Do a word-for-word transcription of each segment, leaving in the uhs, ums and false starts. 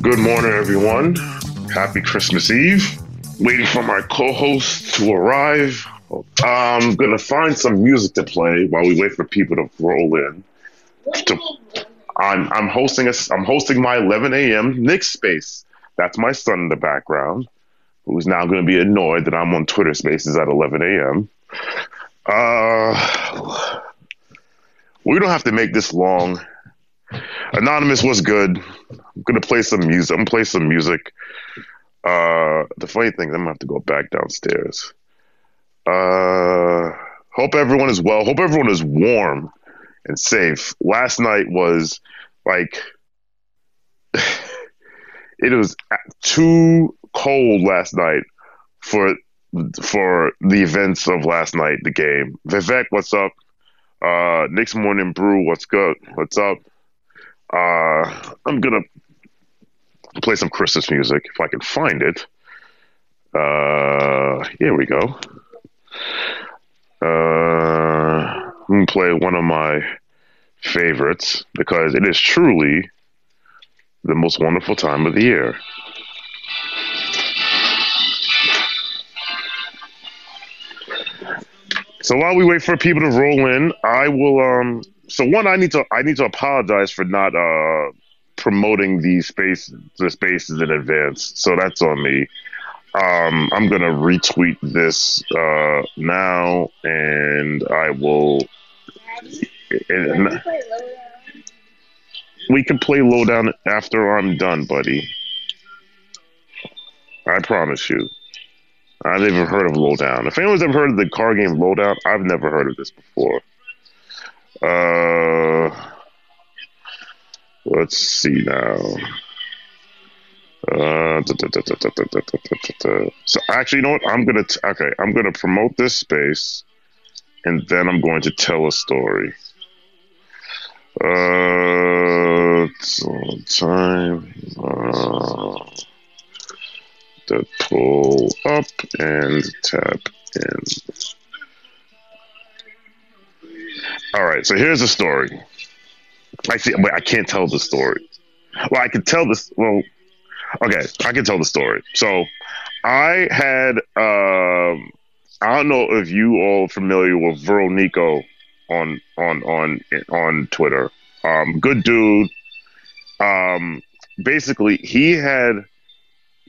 Good morning, everyone. Happy Christmas Eve. Waiting for my co-host to arrive. I'm going to find some music to play while we wait for people to roll in. To, I'm, I'm, hosting a, I'm hosting my eleven a.m. Knicks space. That's my son in the background, who's now going to be annoyed that I'm on Twitter Spaces at eleven a.m. Uh, we don't have to make this long. Anonymous was good. I'm gonna play some music. I'm gonna play some music. Uh, the funny thing is, I'm gonna have to go back downstairs. Uh, hope everyone is well. Hope everyone is warm and safe. Last night was like it was too cold last night for for the events of last night. The game. Vivek, what's up? Uh, Next Morning Brew, what's good? What's up? Uh, I'm gonna play some Christmas music if I can find it. Uh, here we go. Uh, I'm gonna play one of my favorites because it is truly the most wonderful time of the year. So while we wait for people to roll in, I will. Um, so one, I need to. I need to apologize for not uh, promoting the space, the spaces in advance. So that's on me. Um, I'm gonna retweet this uh, now, and I will. And, and we can play Lowdown after I'm done, buddy. I promise you. I've never heard of Lowdown. If anyone's ever heard of the card game Lowdown, I've never heard of this before. Uh, let's see now. Uh, da, da, da, da, da, da, da, da. So actually, you know what? I'm gonna t- okay. I'm gonna promote this space, and then I'm going to tell a story. Uh, it's on time. Uh, To pull up and tap in. All right, so here's the story. I see, wait, I can't tell the story. Well, I can tell this. Well, okay, I can tell the story. So, I had. Um, I don't know if you all are familiar with Veronico on on on on Twitter. Um, good dude. Um, basically, he had.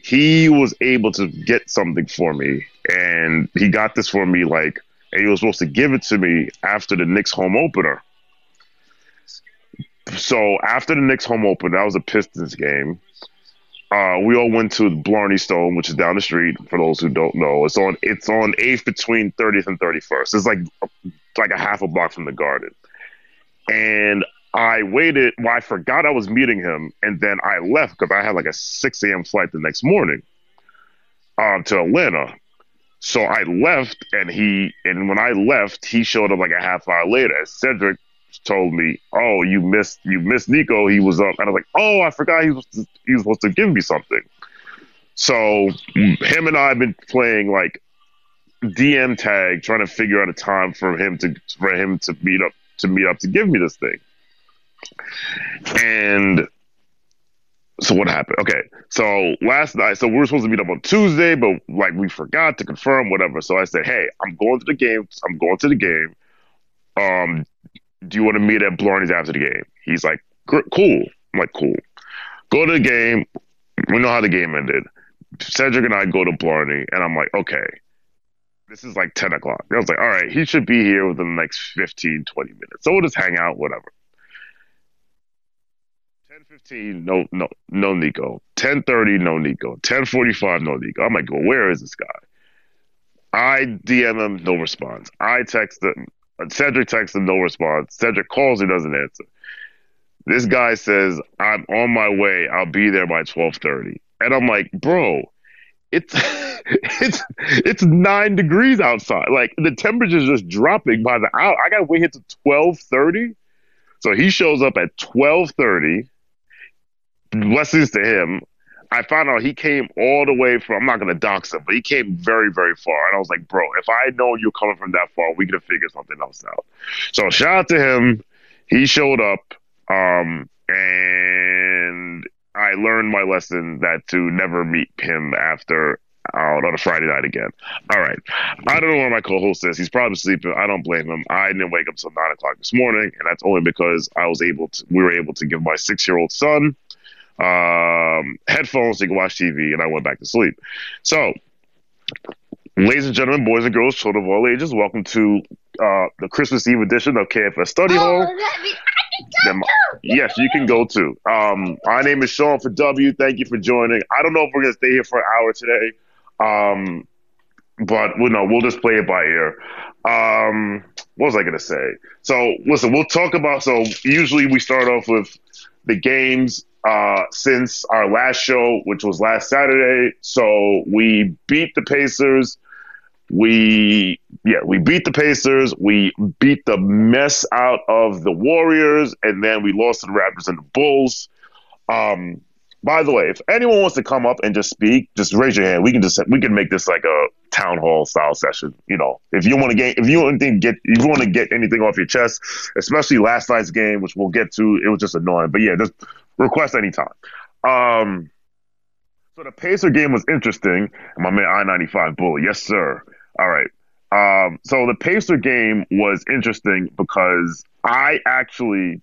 He was able to get something for me, and he got this for me, like, and he was supposed to give it to me after the Knicks home opener. So after the Knicks home opener, that was a Pistons game. Uh, we all went to Blarney Stone, which is down the street. For those who don't know, it's on it's on eighth between thirtieth and thirty-first. It's like like a half a block from the Garden, and. I waited. Well, I forgot I was meeting him, and then I left because I had like a six a.m. flight the next morning um, to Atlanta. So I left, and he and when I left, he showed up like a half hour later. Cedric told me, "Oh, you missed you missed Nico. He was up," and I was like, "Oh, I forgot he was he was supposed to give me something." So him and I have been playing like D M tag trying to figure out a time for him to for him to meet up to meet up to give me this thing. And so what happened? Okay, so last night, so we were supposed to meet up on Tuesday, but like we forgot to confirm whatever. So I said, hey, I'm going to the game. I'm going to the game. Um, do you want to meet at Blarney's after the game? He's like, cool. I'm like, cool. Go to the game. We know how the game ended. Cedric and I go to Blarney, and I'm like, okay, this is like ten o'clock. And I was like, all right, he should be here within the next fifteen, twenty minutes. So we'll just hang out, whatever. ten fifteen, no, no, no Nico. ten thirty, no Nico. ten forty-five, no Nico. I'm like, well, where is this guy? I D M him, no response. I text him. Cedric texts him, no response. Cedric calls, he doesn't answer. This guy says, I'm on my way. I'll be there by twelve thirty. And I'm like, bro, it's it's it's nine degrees outside. Like, the temperature's just dropping by the hour. I got to wait here to twelve thirty. So he shows up at twelve thirty. Blessings to him. I found out he came all the way from, I'm not going to dox him, but he came very, very far. And I was like, bro, if I know you're coming from that far, we could have figured something else out. So shout out to him. He showed up. Um, and I learned my lesson that to never meet him after out on a Friday night again. All right. I don't know where my co-host is. He's probably sleeping. I don't blame him. I didn't wake up till nine o'clock this morning. And that's only because I was able to, we were able to give my six-year-old son, um, headphones so he could watch T V. And I went back to sleep. So, ladies and gentlemen, boys and girls, children of all ages, welcome to, uh, the Christmas Eve edition of K F S Study Hall. Oh, Them, yes, you can go too. Um, my name is Sean for W. Thank you for joining. I don't know if we're gonna stay here for an hour today, um, but we'll no, we'll just play it by ear. Um, what was I gonna say? So listen, we'll talk about. So usually we start off with the games uh, since our last show, which was last Saturday. So we beat the Pacers. We yeah, we beat the Pacers. We beat the mess out of the Warriors, and then we lost to the Raptors and the Bulls. Um, by the way, if anyone wants to come up and just speak, just raise your hand. We can just we can make this like a town hall style session. You know, if you want to get if you want to get if you want to get anything off your chest, especially last night's game, which we'll get to. It was just annoying, but yeah, just request anytime. Um, so the Pacer game was interesting. My man I ninety-five Bully, yes sir. All right. Um, so the Pacer game was interesting because I actually,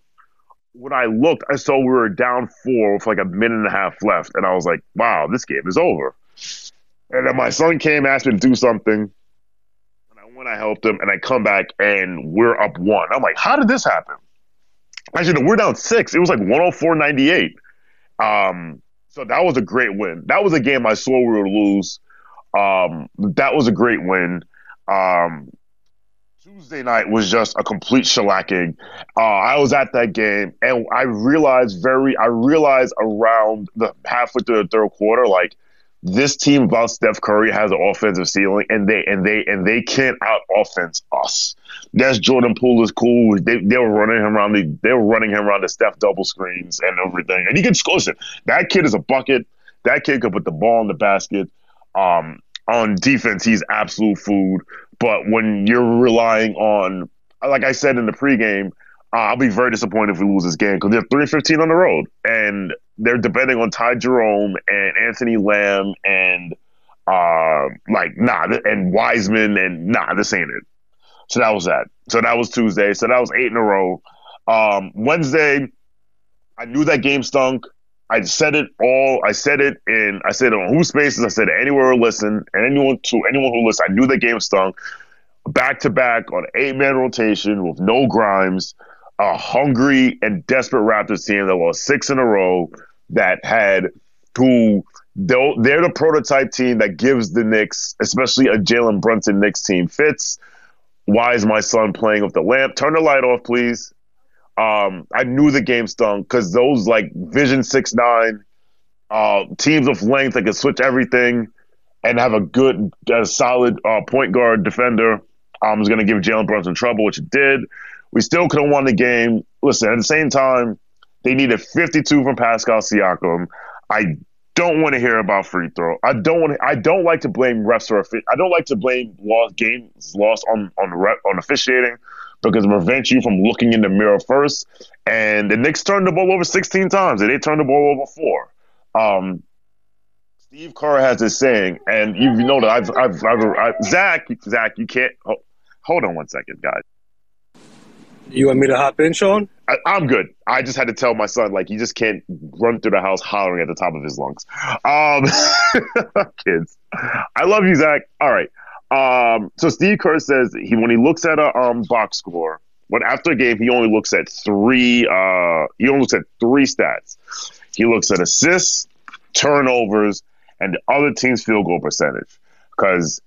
when I looked, I saw we were down four with like a minute and a half left. And I was like, wow, this game is over. And then my son came, asked me to do something. And I went, I helped him. And I come back and we're up one. I'm like, how did this happen? Actually, no, we're down six. It was like one oh four ninety-eight. Um, so that was a great win. That was a game I saw we would lose. Um, that was a great win. Um, Tuesday night was just a complete shellacking. Uh, I was at that game, and I realized very, I realized around the halfway through the third quarter, like this team about Steph Curry has an offensive ceiling, and they and they and they can't out offense us. That's Jordan Poole is cool. They they were running him around the they were running him around the Steph double screens and everything, and he can score. Listen, that kid is a bucket. That kid could put the ball in the basket. Um, on defense, he's absolute food. But when you're relying on, like I said in the pregame, uh, I'll be very disappointed if we lose this game because they're three fifteen on the road. And they're depending on Ty Jerome and Anthony Lamb and, uh, like, nah, and Wiseman and, nah, this ain't it. So that was that. So that was Tuesday. So that was eight in a row. Um, Wednesday, I knew that game stunk. I said it all. I said it in. I said it on Who Spaces. I said it anywhere to listen, and anyone to anyone who listens. I knew the game stunk. Back to back on eight man rotation with no Grimes, a hungry and desperate Raptors team that lost six in a row. That had who they're, they're the prototype team that gives the Knicks, especially a Jalen Brunson Knicks team, fits. Why is my son playing with the lamp? Turn the light off, please. Um, I knew the game stunk because those like Vision six nine uh, teams of length that can switch everything and have a good, uh, solid uh, point guard defender um, is going to give Jalen Brunson trouble, which it did. We still could have won the game. Listen, at the same time, they needed fifty-two from Pascal Siakam. I don't want to hear about free throw. I don't want. I don't like to blame refs or offic- I don't like to blame loss, games lost on on ref, on officiating because it prevents you from looking in the mirror first. And the Knicks turned the ball over sixteen times, and they turned the ball over four. Um, Steve Kerr has this saying, and you know that I've I've, I've, I've I, Zach Zach you can't oh, hold on one second, guys. You want me to hop in, Sean? I, I'm good. I just had to tell my son, like, he just can't run through the house hollering at the top of his lungs. Um, kids, I love you, Zach. All right. Um, so Steve Kerr says he when he looks at a um, box score, when after a game, he only looks at three. Uh, he only looks at three stats. He looks at assists, turnovers, and the other team's field goal percentage because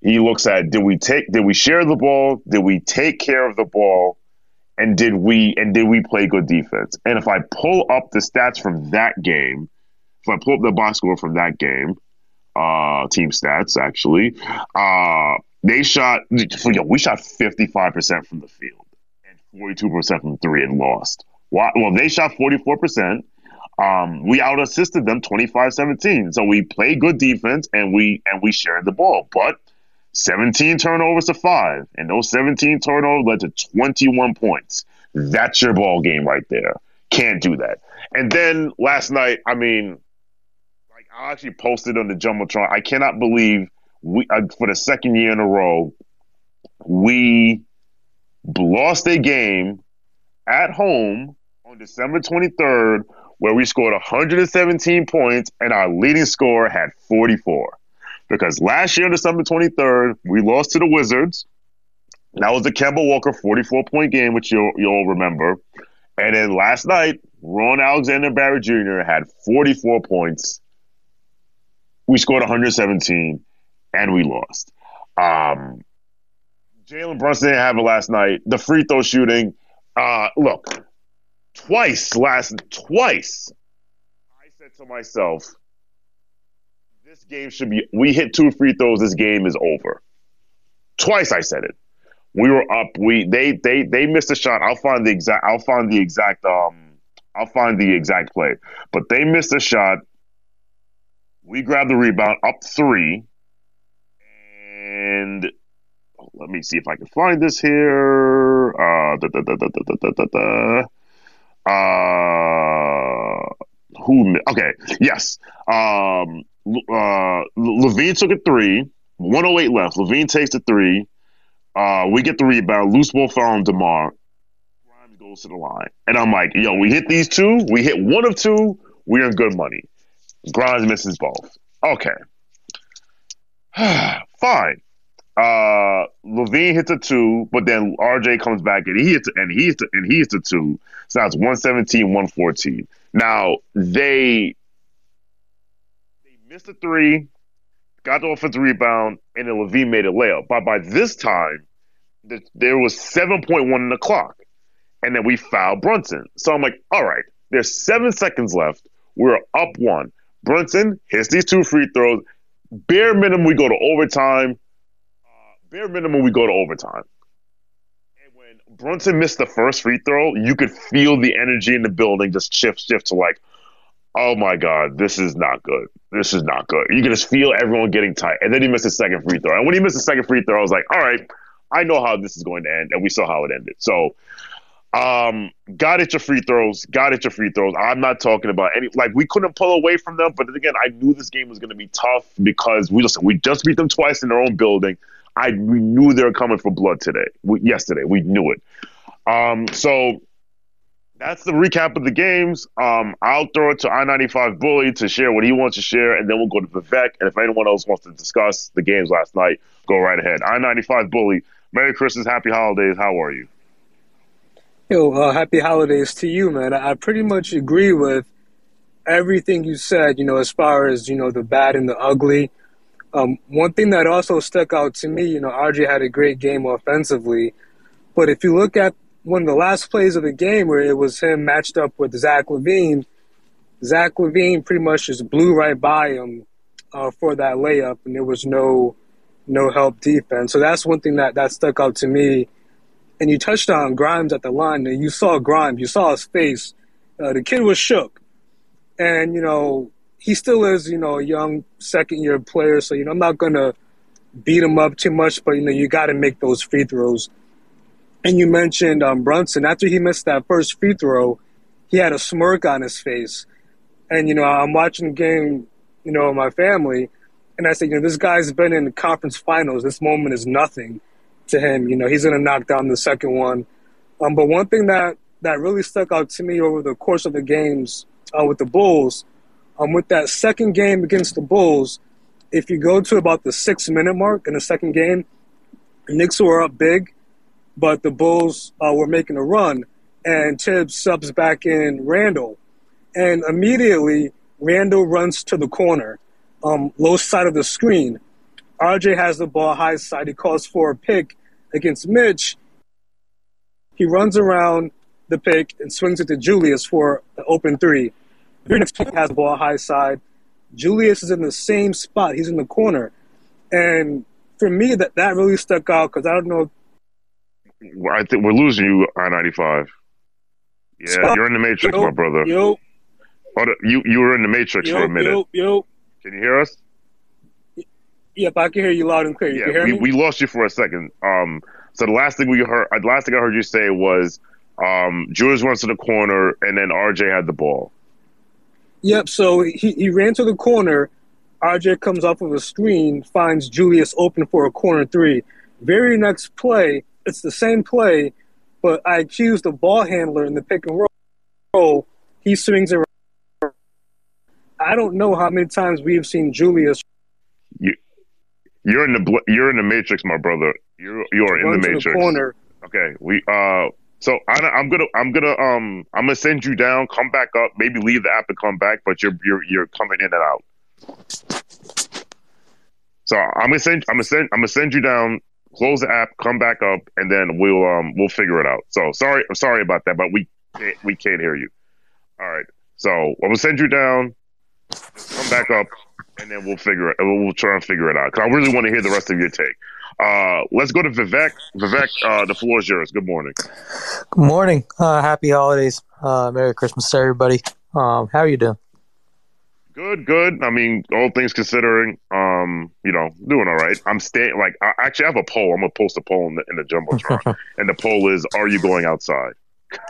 he looks at did we take, did we share the ball, did we take care of the ball. And did we and did we play good defense? And if I pull up the stats from that game, if I pull up the box score from that game, uh, team stats actually, uh, they shot. You know, we shot fifty-five percent from the field and forty-two percent from three and lost. Why? Well, they shot forty-four percent. Um, we out assisted them twenty-five seventeen. So we played good defense and we and we shared the ball, but. seventeen turnovers to five, and those seventeen turnovers led to twenty-one points. That's your ball game right there. Can't do that. And then last night, I mean, like I actually posted on the Jumbotron. I cannot believe we uh, for the second year in a row we lost a game at home on December twenty-third where we scored one hundred seventeen points and our leading scorer had forty-four. Because last year, December twenty-third, we lost to the Wizards. That was the Kemba Walker forty-four point game, which you'll, you'll remember. And then last night, Ron Alexander-Barrett Junior had forty-four points. We scored one hundred seventeen, and we lost. Um, Jalen Brunson didn't have it last night. The free throw shooting, uh, look, twice last twice, I said to myself, this game should be, we hit two free throws, this game is over. Twice I said it. We were up, we they they they missed a shot. I'll find the exact I'll find the exact um I'll find the exact play. But they missed a shot. We grabbed the rebound up three. And oh, let me see if I can find this here. Uh da, da, da, da, da, da, da, da. Uh who okay, yes. Um Uh, LaVine took a three, one oh eight left. LaVine takes the three. Uh, we get the rebound. Loose ball foul on DeMar. Grimes goes to the line. And I'm like, yo, we hit these two. We hit one of two. We're in good money. Grimes misses both. Okay. Fine. Uh, LaVine hits a two, but then R J comes back and he hits and he hits and he hits a two. So that's one seventeen, one fourteen. Now, they... missed a three, got the offensive rebound, and then LaVine made a layup. But by this time, the, there was seven point one on the clock, and then we fouled Brunson. So I'm like, all right, there's seven seconds left. We're up one. Brunson hits these two free throws. Bare minimum, we go to overtime. Uh, bare minimum, we go to overtime. And when Brunson missed the first free throw, you could feel the energy in the building just shift, shift to like, oh my God, this is not good. This is not good. You can just feel everyone getting tight. And then he missed his second free throw. And when he missed his second free throw, I was like, all right, I know how this is going to end. And we saw how it ended. So, um, got at your free throws. Got at your free throws. I'm not talking about any – like, we couldn't pull away from them. But, again, I knew this game was going to be tough because we just we just beat them twice in their own building. I We knew they were coming for blood today. We, yesterday. We knew it. Um, so – that's the recap of the games. Um, I'll throw it to I ninety-five Bully to share what he wants to share, and then we'll go to Vivek. And if anyone else wants to discuss the games last night, go right ahead. I ninety-five Bully, Merry Christmas, Happy Holidays. How are you? Yo, uh, Happy Holidays to you, man. I pretty much agree with everything you said, you know, as far as, you know, the bad and the ugly. Um, one thing that also stuck out to me, you know, R J had a great game offensively. But if you look at one of the last plays of the game where it was him matched up with Zach LaVine, Zach LaVine pretty much just blew right by him uh, for that layup, and there was no no help defense. So that's one thing that, that stuck out to me. And you touched on Grimes at the line, and you saw Grimes. You saw his face. Uh, the kid was shook. And, you know, he still is, you know, a young second-year player. So, you know, I'm not going to beat him up too much, but, you know, you got to make those free throws. And you mentioned um, Brunson. After he missed that first free throw, he had a smirk on his face. And, you know, I'm watching the game, you know, with my family, and I said, you know, this guy's been in the conference finals. This moment is nothing to him. You know, he's going to knock down the second one. Um, but one thing that, that really stuck out to me over the course of the games uh, with the Bulls, um, with that second game against the Bulls, if you go to about the six-minute mark in the second game, the Knicks were up big, but the Bulls uh, were making a run, and Tibbs subs back in Randall. And immediately, Randall runs to the corner, um, low side of the screen. R J has the ball high side. He calls for a pick against Mitch. He runs around the pick and swings it to Julius for an open three. Next has the ball high side. Julius is in the same spot. He's in the corner. And for me, that, that really stuck out because I don't know. I think we're losing you, I ninety-five. Yeah, Stop. You're in the Matrix, yo, my brother. Yo. Oh, you you were in the Matrix yo, for a minute. Yo, yo. Can you hear us? Yep, I can hear you loud and clear. You yeah, can hear we, me? We lost you for a second. Um, so the last thing we heard, the last thing I heard you say was, um, Julius runs to the corner, and then R J had the ball. Yep. So he he ran to the corner. R J comes off of a screen, finds Julius open for a corner three. Very next play, it's the same play, but I accused the ball handler in the pick and roll. He swings around. I don't know how many times we've seen Julius. You, you're in the you're in the Matrix, my brother. You're you're in the Matrix. The corner. Okay, we uh. So I, I'm gonna I'm gonna um I'm gonna send you down. Come back up. Maybe leave the app and come back. But you're you're you're coming in and out. So I'm gonna send I'm gonna send I'm gonna send you down. Close the app. Come back up, and then we'll um we'll figure it out. So sorry I'm sorry about that, but we can't, we can't hear you. All right. So I'm gonna send you down. Come back up, and then we'll figure it. We'll try and figure it out because I really want to hear the rest of your take. Uh, let's go to Vivek. Vivek, uh, the floor is yours. Good morning. Good morning. Uh, happy holidays. Uh, Merry Christmas to everybody. Um, how are you doing? Good, good. I mean, all things considering, um, you know, doing all right. I'm staying. Like, I actually have a poll. I'm gonna post a poll in the, in the jumbotron, and the poll is: are you going outside?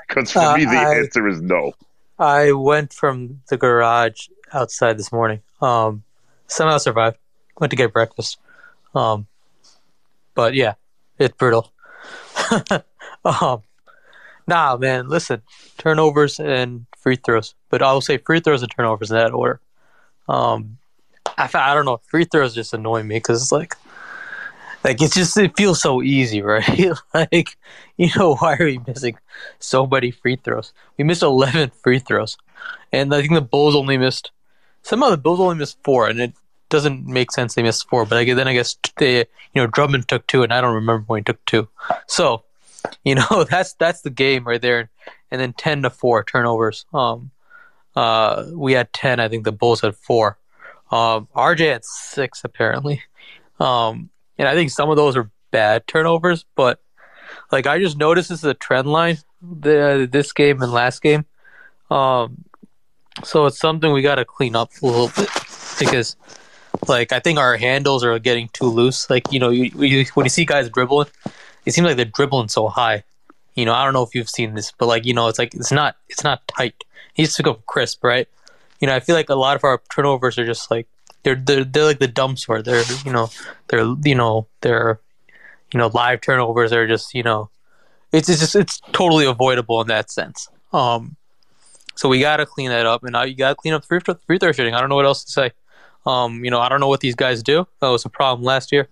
Because for uh, me, the I, answer is no. I went from the garage outside this morning. Um, somehow survived. Went to get breakfast. Um. But yeah, it's brutal. um, nah, man, listen, turnovers and free throws. But I will say free throws and turnovers in that order. Um, I I don't know, free throws just annoy me because it's like, like it's just it feels so easy, right? Like, you know, why are we missing so many free throws? We missed eleven free throws, and I think the Bulls only missed somehow the Bulls only missed four, and it. Doesn't make sense they missed four, but then I guess they, you know, Drummond took two, and I don't remember when he took two. So, you know, that's that's the game right there. And then ten to four turnovers. Um, uh, we had ten. I think the Bulls had four. Um, R J had six apparently. Um, and I think some of those are bad turnovers, but like I just noticed this is a trend line the, this game and last game. Um, so it's something we got to clean up a little bit because. Like, I think our handles are getting too loose. Like, you know, you, you, when you see guys dribbling, it seems like they're dribbling so high. You know, I don't know if you've seen this, but, like, you know, it's like it's not it's not tight. It needs to go crisp, right? You know, I feel like a lot of our turnovers are just, like, they're they're, they're like the dump sort. They're, you know, they're, you know, they're, you know, live turnovers are just, you know, it's, it's just, it's totally avoidable in that sense. Um, So we got to clean that up. And now you got to clean up free throw, free throw shooting. I don't know what else to say. Um, you know, I don't know what these guys do. That was a problem last year.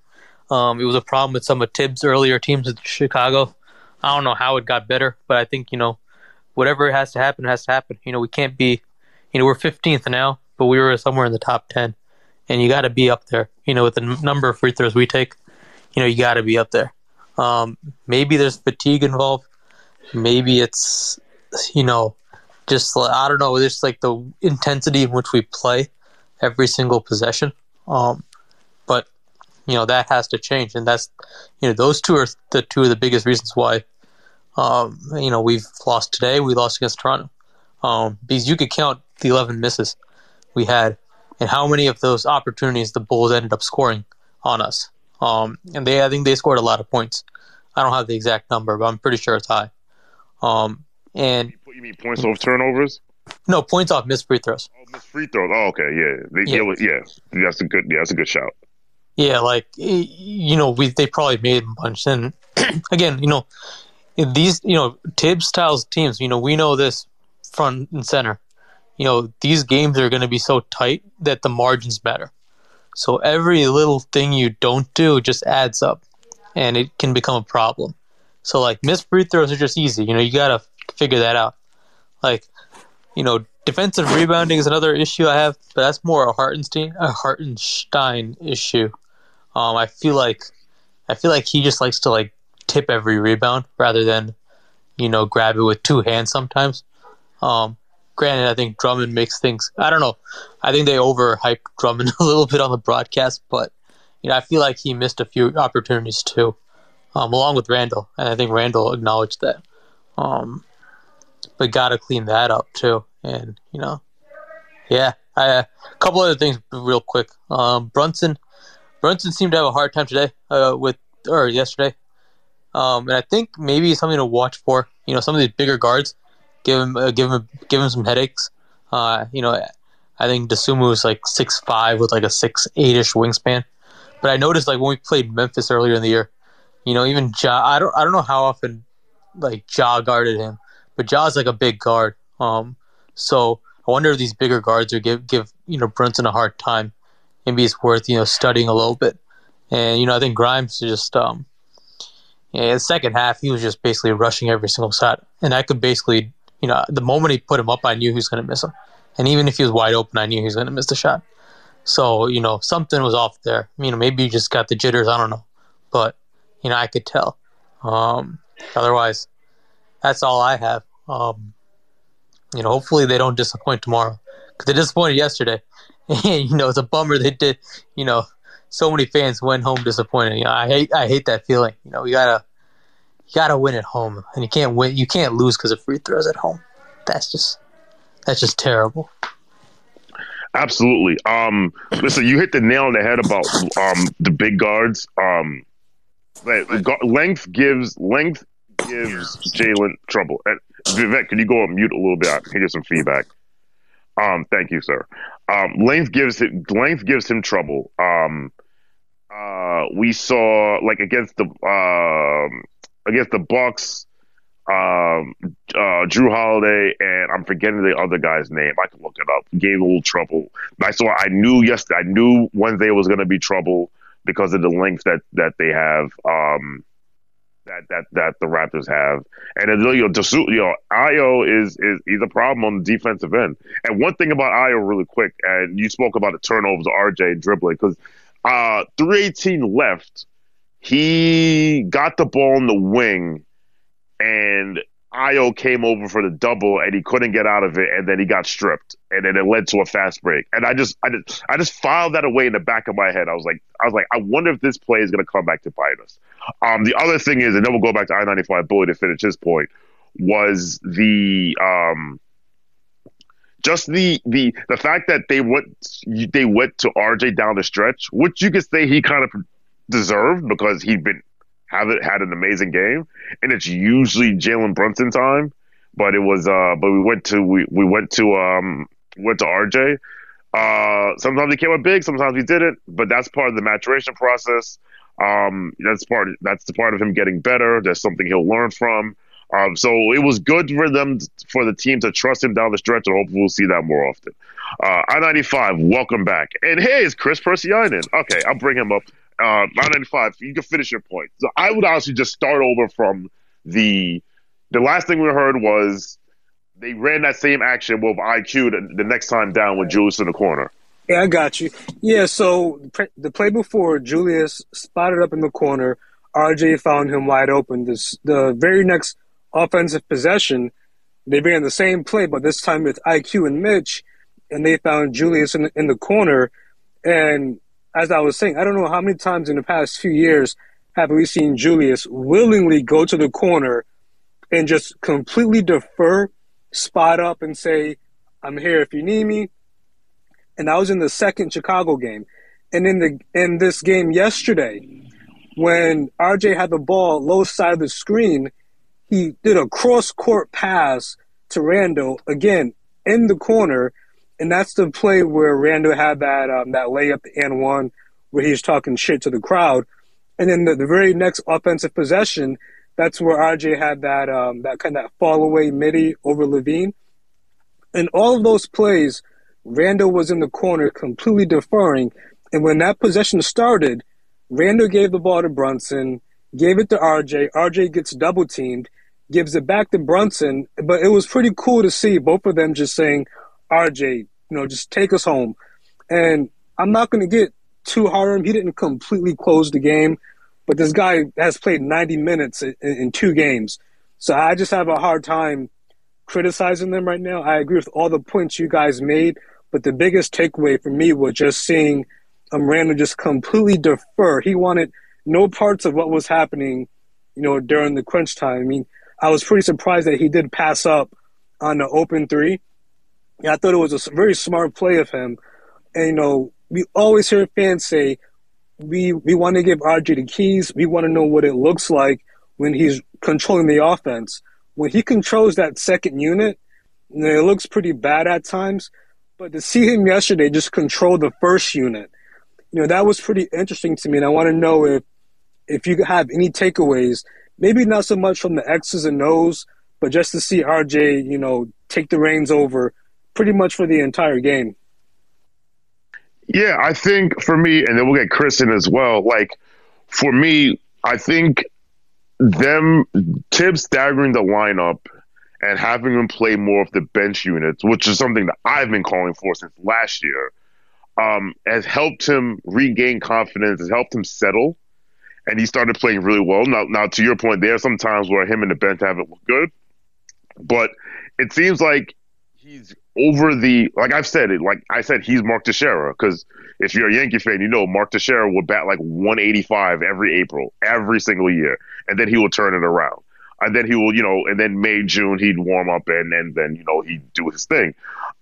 Um, it was a problem with some of Tibbs' earlier teams in Chicago. I don't know how it got better, but I think, you know, whatever has to happen has to happen. You know, we can't be, you know, we're fifteenth now, but we were somewhere in the top ten. And you got to be up there. You know, with the n- number of free throws we take, you know, you got to be up there. Um, maybe there's fatigue involved. Maybe it's, you know, just, I don't know, there's like the intensity in which we play. Every single possession, um, but you know that has to change, and that's you know those two are the two of the biggest reasons why um, you know we've lost today. We lost against Toronto um, because you could count the eleven misses we had, and how many of those opportunities the Bulls ended up scoring on us. Um, and they, I think they scored a lot of points. I don't have the exact number, but I'm pretty sure it's high. Um, and you mean points off turnovers? No, points off missed free throws. Oh, missed free throws. Oh, okay, yeah, they, yeah. yeah, that's a good, yeah, that's a good shout. Yeah, like you know, we they probably made a bunch. And again, you know, these, you know, Tibbs styles teams, you know, we know this front and center. You know, these games are going to be so tight that the margins matter. So every little thing you don't do just adds up, and it can become a problem. So like missed free throws are just easy. You know, you gotta figure that out. Like, you know, defensive rebounding is another issue I have, but that's more a Hartenstein, a Hartenstein issue. Um, I feel like, I feel like he just likes to like tip every rebound rather than, you know, grab it with two hands sometimes. Um, granted, I think Drummond makes things. I don't know. I think they overhyped Drummond a little bit on the broadcast, but you know, I feel like he missed a few opportunities too, um, along with Randall, and I think Randall acknowledged that. Um, but gotta clean that up too. And, you know, yeah, I, a couple other things real quick. Um, Brunson, Brunson seemed to have a hard time today uh, with or yesterday. Um, and I think maybe it's something to watch for. You know, some of these bigger guards give him uh, give him give him some headaches. Uh, you know, I think Dosunmu is like six five with like a six eight-ish wingspan. But I noticed like when we played Memphis earlier in the year, you know, even Ja, I don't I don't know how often like Ja guarded him, but Ja's like a big guard. Um, So I wonder if these bigger guards are give give you know Brunson a hard time. Maybe it's worth you know studying a little bit. And you know I think Grimes just um, yeah, the second half he was just basically rushing every single shot, and I could basically you know the moment he put him up I knew he was going to miss him, and even if he was wide open I knew he was going to miss the shot. So you know something was off there. You know maybe you just got the jitters, I don't know, but you know I could tell. Um, otherwise, that's all I have. Um, You know, hopefully they don't disappoint tomorrow, because they disappointed yesterday. And, you know, it's a bummer they did. You know, so many fans went home disappointed. You know, I hate, I hate that feeling. You know, you gotta, you gotta win at home, and you can't win, you can't lose because of free throws at home. That's just, that's just terrible. Absolutely. Um, listen, you hit the nail on the head about um the big guards. Um, length gives length gives Jalen trouble. And, Vivek, can you go on mute a little bit? I can get some feedback. Um, thank you, sir. Um, length gives him, length gives him trouble. Um, uh, we saw like against the um, against the Bucks, um, uh, Drew Holiday and I'm forgetting the other guy's name. I can look it up. Gave a little trouble. I saw. I knew yesterday. I knew Wednesday was going to be trouble because of the length that that they have. Um, That, that that the Raptors have, and you know, Dosu, you know, Ayo is is he's a problem on the defensive end. And one thing about Ayo, really quick, and you spoke about the turnovers, R J dribbling, because uh, three eighteen left, he got the ball in the wing, and Ayo came over for the double, and he couldn't get out of it, and then he got stripped, and then it led to a fast break. And I just I just I just filed that away in the back of my head. I was like I was like I wonder if this play is going to come back to bite us. Um, the other thing is, and then we'll go back to I ninety-five Bully to finish his point, was the um, just the, the the fact that they went they went to R J down the stretch, which you could say he kind of deserved because he'd been have had an amazing game, and it's usually Jalen Brunson time, but it was uh, but we went to we, we went to um went to R J. Uh, sometimes he came up big, sometimes he didn't, but that's part of the maturation process. Um, that's part. That's the part of him getting better. That's something he'll learn from. Um, so it was good for them, for the team to trust him down the stretch, and hopefully we'll see that more often. Uh, I ninety-five, welcome back. And hey, it's Chris Persianen. Okay, I'll bring him up. Uh, I ninety-five, you can finish your point. So I would honestly just start over from the the last thing we heard was they ran that same action with I Q the, the next time down with Julius in the corner. Yeah, I got you. Yeah, so the play before, Julius spotted up in the corner. R J found him wide open. This, the very next offensive possession, they ran the same play, but this time with I Q and Mitch, and they found Julius in the, in the corner. And as I was saying, I don't know how many times in the past few years have we seen Julius willingly go to the corner and just completely defer, spot up, and say, I'm here if you need me. and I was in the second Chicago game. And in the in this game yesterday, when R J had the ball low side of the screen, he did a cross-court pass to Randall, again, in the corner, and that's the play where Randall had that um, that layup and one where he's talking shit to the crowd. And then the, the very next offensive possession, that's where R J had that um, that kind of fall-away midi over LaVine. In all of those plays, Randall was in the corner completely deferring, and when that possession started, Randall gave the ball to Brunson, gave it to R J. R J gets double-teamed, gives it back to Brunson, but it was pretty cool to see both of them just saying, R J, you know, just take us home. And I'm not going to get too hard on him. He didn't completely close the game, but this guy has played ninety minutes in, in two games. So I just have a hard time criticizing them right now. I agree with all the points you guys made, but the biggest takeaway for me was just seeing um, Randall just completely defer. He wanted no parts of what was happening, you know, during the crunch time. I mean, I was pretty surprised that he did pass up on the open three. Yeah, I thought it was a very smart play of him. And, you know, we always hear fans say, we we want to give R J the keys. We want to know what it looks like when he's controlling the offense. When he controls that second unit, you know, it looks pretty bad at times. But to see him yesterday just control the first unit, you know, that was pretty interesting to me. And I want to know if, if you have any takeaways, maybe not so much from the X's and O's, but just to see R J, you know, take the reins over pretty much for the entire game. Yeah, I think for me, and then we'll get Chris in as well, like for me, I think them Tibbs staggering the lineup and having them play more of the bench units, which is something that I've been calling for since last year, um, has helped him regain confidence, has helped him settle. And he started playing really well. Now, now to your point, there are some times where him and the bench haven't looked good, but it seems like he's over the like I've said it. Like I said, he's Mark Teixeira, because if you're a Yankee fan, you know Mark Teixeira will bat like one eighty-five every April, every single year, and then he will turn it around, and then he will, you know, and then May, June he'd warm up, and and then you know he'd do his thing.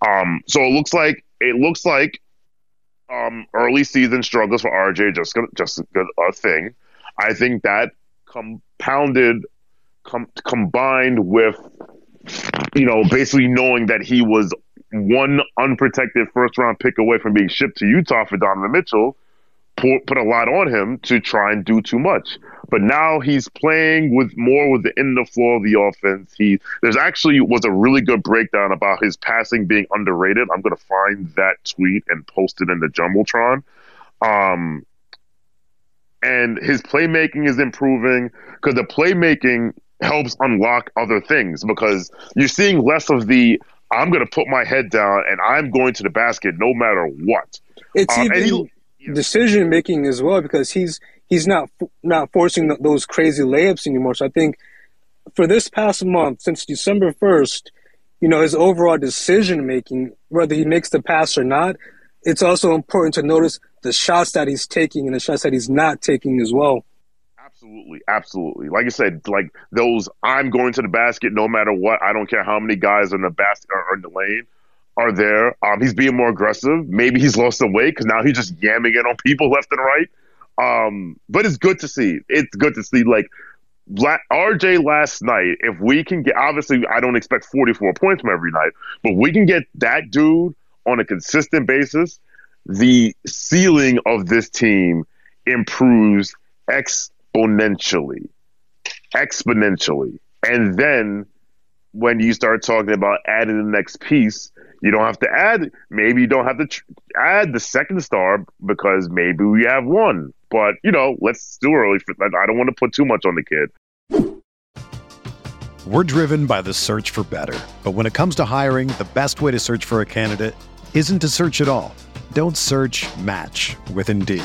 Um, so it looks like it looks like um, early season struggles for R J just just a thing. I think that compounded, com- combined with, you know, basically knowing that he was one unprotected first-round pick away from being shipped to Utah for Donovan Mitchell, put, put a lot on him to try and do too much. But now he's playing with more with the end of the floor of the offense. He there's actually was a really good breakdown about his passing being underrated. I'm going to find that tweet and post it in the Jumbotron. Um, And his playmaking is improving because the playmaking helps unlock other things, because you're seeing less of the, I'm going to put my head down and I'm going to the basket no matter what. It's um, even he, decision-making as well, because he's he's not not forcing the, those crazy layups anymore. So I think for this past month, since December first, you know, his overall decision-making, whether he makes the pass or not, it's also important to notice the shots that he's taking and the shots that he's not taking as well. Absolutely, absolutely. Like I said, like those I'm going to the basket no matter what. I don't care how many guys in the basket or in the lane are there. Um, he's being more aggressive. Maybe he's lost some weight because now he's just yamming it on people left and right. Um, but it's good to see. It's good to see. Like R J last night, if we can get – obviously I don't expect forty-four points from every night, but we can get that dude on a consistent basis, the ceiling of this team improves exponentially, exponentially. And then when you start talking about adding the next piece, you don't have to add, maybe you don't have to tr- add the second star because maybe we have one. But, you know, let's do early. For, I don't want to put too much on the kid. We're driven by the search for better. But when it comes to hiring, the best way to search for a candidate isn't to search at all. Don't search, match with Indeed.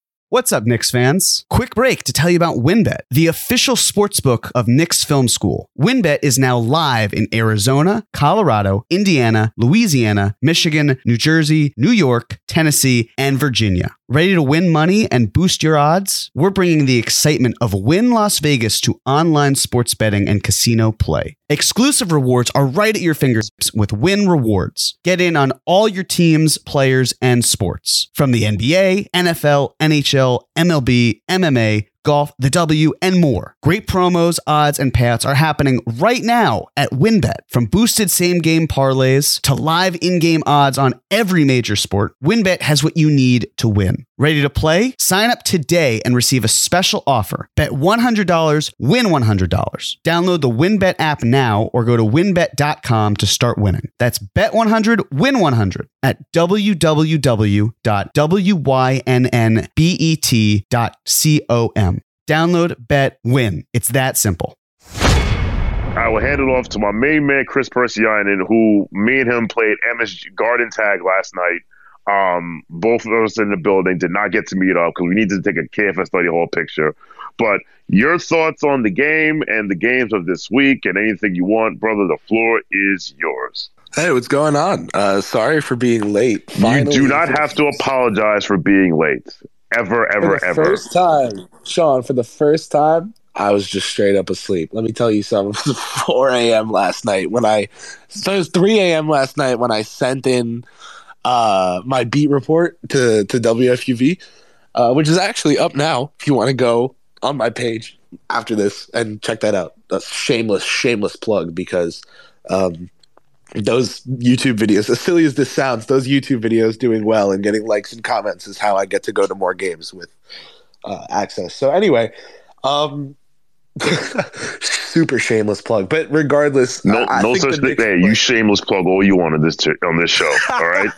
What's up, Knicks fans? Quick break to tell you about WynnBET, the official sportsbook of Knicks Film School. WynnBET is now live in Arizona, Colorado, Indiana, Louisiana, Michigan, New Jersey, New York, Tennessee, and Virginia. Ready to win money and boost your odds? We're bringing the excitement of Wynn Las Vegas to online sports betting and casino play. Exclusive rewards are right at your fingertips with Wynn Rewards. Get in on all your teams, players, and sports. From the N B A, N F L, N H L, M L B, M M A, golf, the W, and more. Great promos, odds, and payouts are happening right now at WynnBET. From boosted same-game parlays to live in-game odds on every major sport, WynnBET has what you need to win. Ready to play? Sign up today and receive a special offer. Bet one hundred dollars, win one hundred dollars. Download the WynnBET app now or go to WynnBET dot com to start winning. That's bet one hundred, win one hundred at w w w dot wynnbet dot com. Download, bet, win. It's that simple. I will hand it off to my main man, Chris Persianen, who me and him played M S G Garden Tag last night. Um, both of us in the building did not get to meet up because we needed to take a K F S Study Hall picture. But your thoughts on the game and the games of this week and anything you want, brother, the floor is yours. Hey, what's going on? Uh, sorry for being late. Finally, you do not have to apologize for being late. Ever, ever, for the ever. First time, Sean, for the first time, I was just straight up asleep. Let me tell you something. It was four a.m. last night when I, so it was three a.m. last night when I sent in uh, my beat report to, to W F U V, uh, which is actually up now if you want to go on my page after this and check that out. That's shameless, shameless plug because um, those YouTube videos, as silly as this sounds, those YouTube videos doing well and getting likes and comments is how I get to go to more games with uh, access. So anyway, um, super shameless plug. But regardless, no, I, I no think such thing. Hey, you shameless plug all you want on this t- on this show. All right.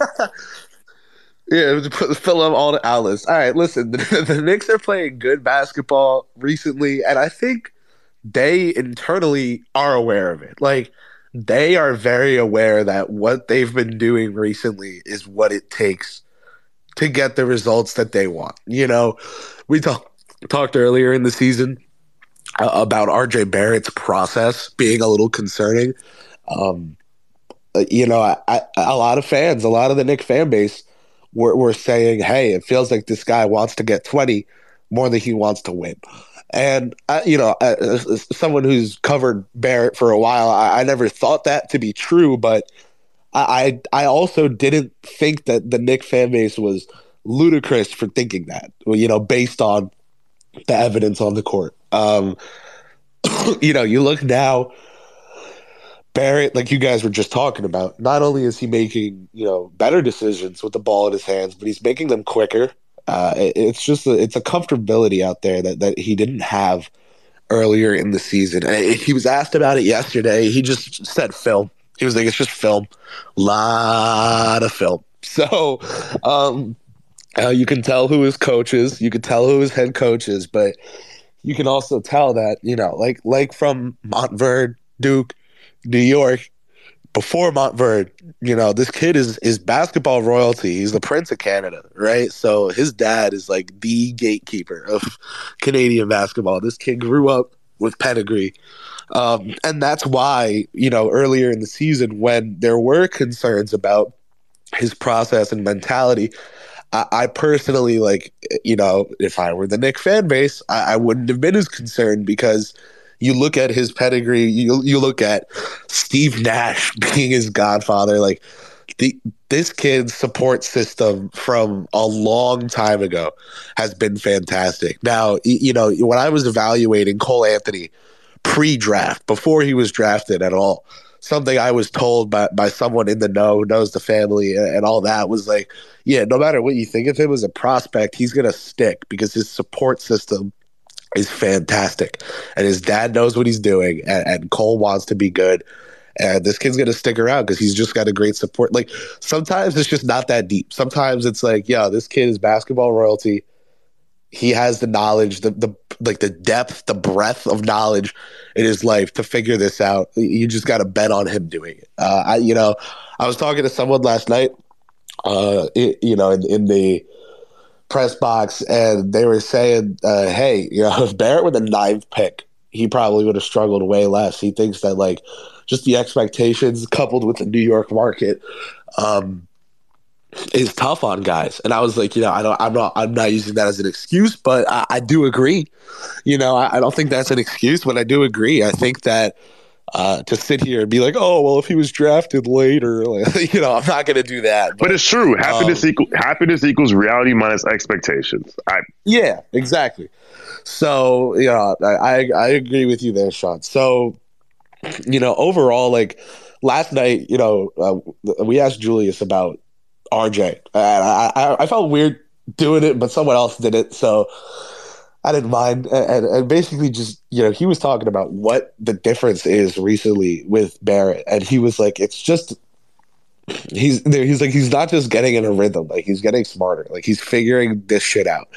Yeah, fill up all the outlets. All right, listen, the, the Knicks are playing good basketball recently, and I think they internally are aware of it. Like, they are very aware that what they've been doing recently is what it takes to get the results that they want. You know, we talk, talked earlier in the season uh, about R J Barrett's process being a little concerning. Um, you know, I, I, a lot of fans, a lot of the Knicks fan base were, were saying, hey, it feels like this guy wants to get twenty more than he wants to win. And, I, you know, as someone who's covered Barrett for a while, I, I never thought that to be true. But I I also didn't think that the Knicks fan base was ludicrous for thinking that, you know, based on the evidence on the court. Um, you know, you look now, Barrett, like you guys were just talking about, not only is he making, you know, better decisions with the ball in his hands, but he's making them quicker. Uh, it, it's just a, it's a comfortability out there that, that he didn't have earlier in the season. And he was asked about it yesterday. He just said film. He was like, it's just film. Lot of film. So um, uh, you can tell who his coach is. You can tell who his head coach is. But you can also tell that, you know, like like from Montverde, Duke, New York, before Montverde, you know, this kid is is basketball royalty. He's the Prince of Canada, right? So his dad is like the gatekeeper of Canadian basketball. This kid grew up with pedigree. Um, and that's why, you know, earlier in the season when there were concerns about his process and mentality, I, I personally, like, you know, if I were the Knicks fan base, I, I wouldn't have been as concerned, because you look at his pedigree, you, you look at Steve Nash being his godfather, like, the this kid's support system from a long time ago has been fantastic. Now, you know, when I was evaluating Cole Anthony pre-draft, before he was drafted at all, something I was told by, by someone in the know who knows the family and, and all that was like, yeah, no matter what you think of him as a prospect, he's going to stick because his support system is fantastic. And his dad knows what he's doing, and, and Cole wants to be good. And this kid's going to stick around because he's just got a great support. Like, sometimes it's just not that deep. Sometimes it's like, yo, this kid is basketball royalty. He has the knowledge, the, the like the depth, the breadth of knowledge in his life to figure this out. You just got to bet on him doing it. Uh, I, you know, I was talking to someone last night, uh, it, you know, in, in the press box, and they were saying, uh, hey, you know, if Barrett were the ninth pick, he probably would have struggled way less. He thinks that, like, just the expectations coupled with the New York market um, is tough on guys. And I was like, you know, I don't, I'm not, I'm not using that as an excuse, but I, I do agree. You know, I, I don't think that's an excuse, but I do agree. I think that uh, to sit here and be like, oh, well, if he was drafted later, like, you know, I'm not going to do that. But, but it's true. Happiness um, equal, happiness equals reality minus expectations. I, yeah, exactly. So, you know, I, I, I agree with you there, Sean. So, you know, overall, like, last night, you know, uh, we asked Julius about R J. And I, I, I felt weird doing it, but someone else did it, so I didn't mind. And, and basically just, you know, he was talking about what the difference is recently with Barrett. And he was like, it's just he's he's like, he's not just getting in a rhythm. Like, he's getting smarter. Like, he's figuring this shit out.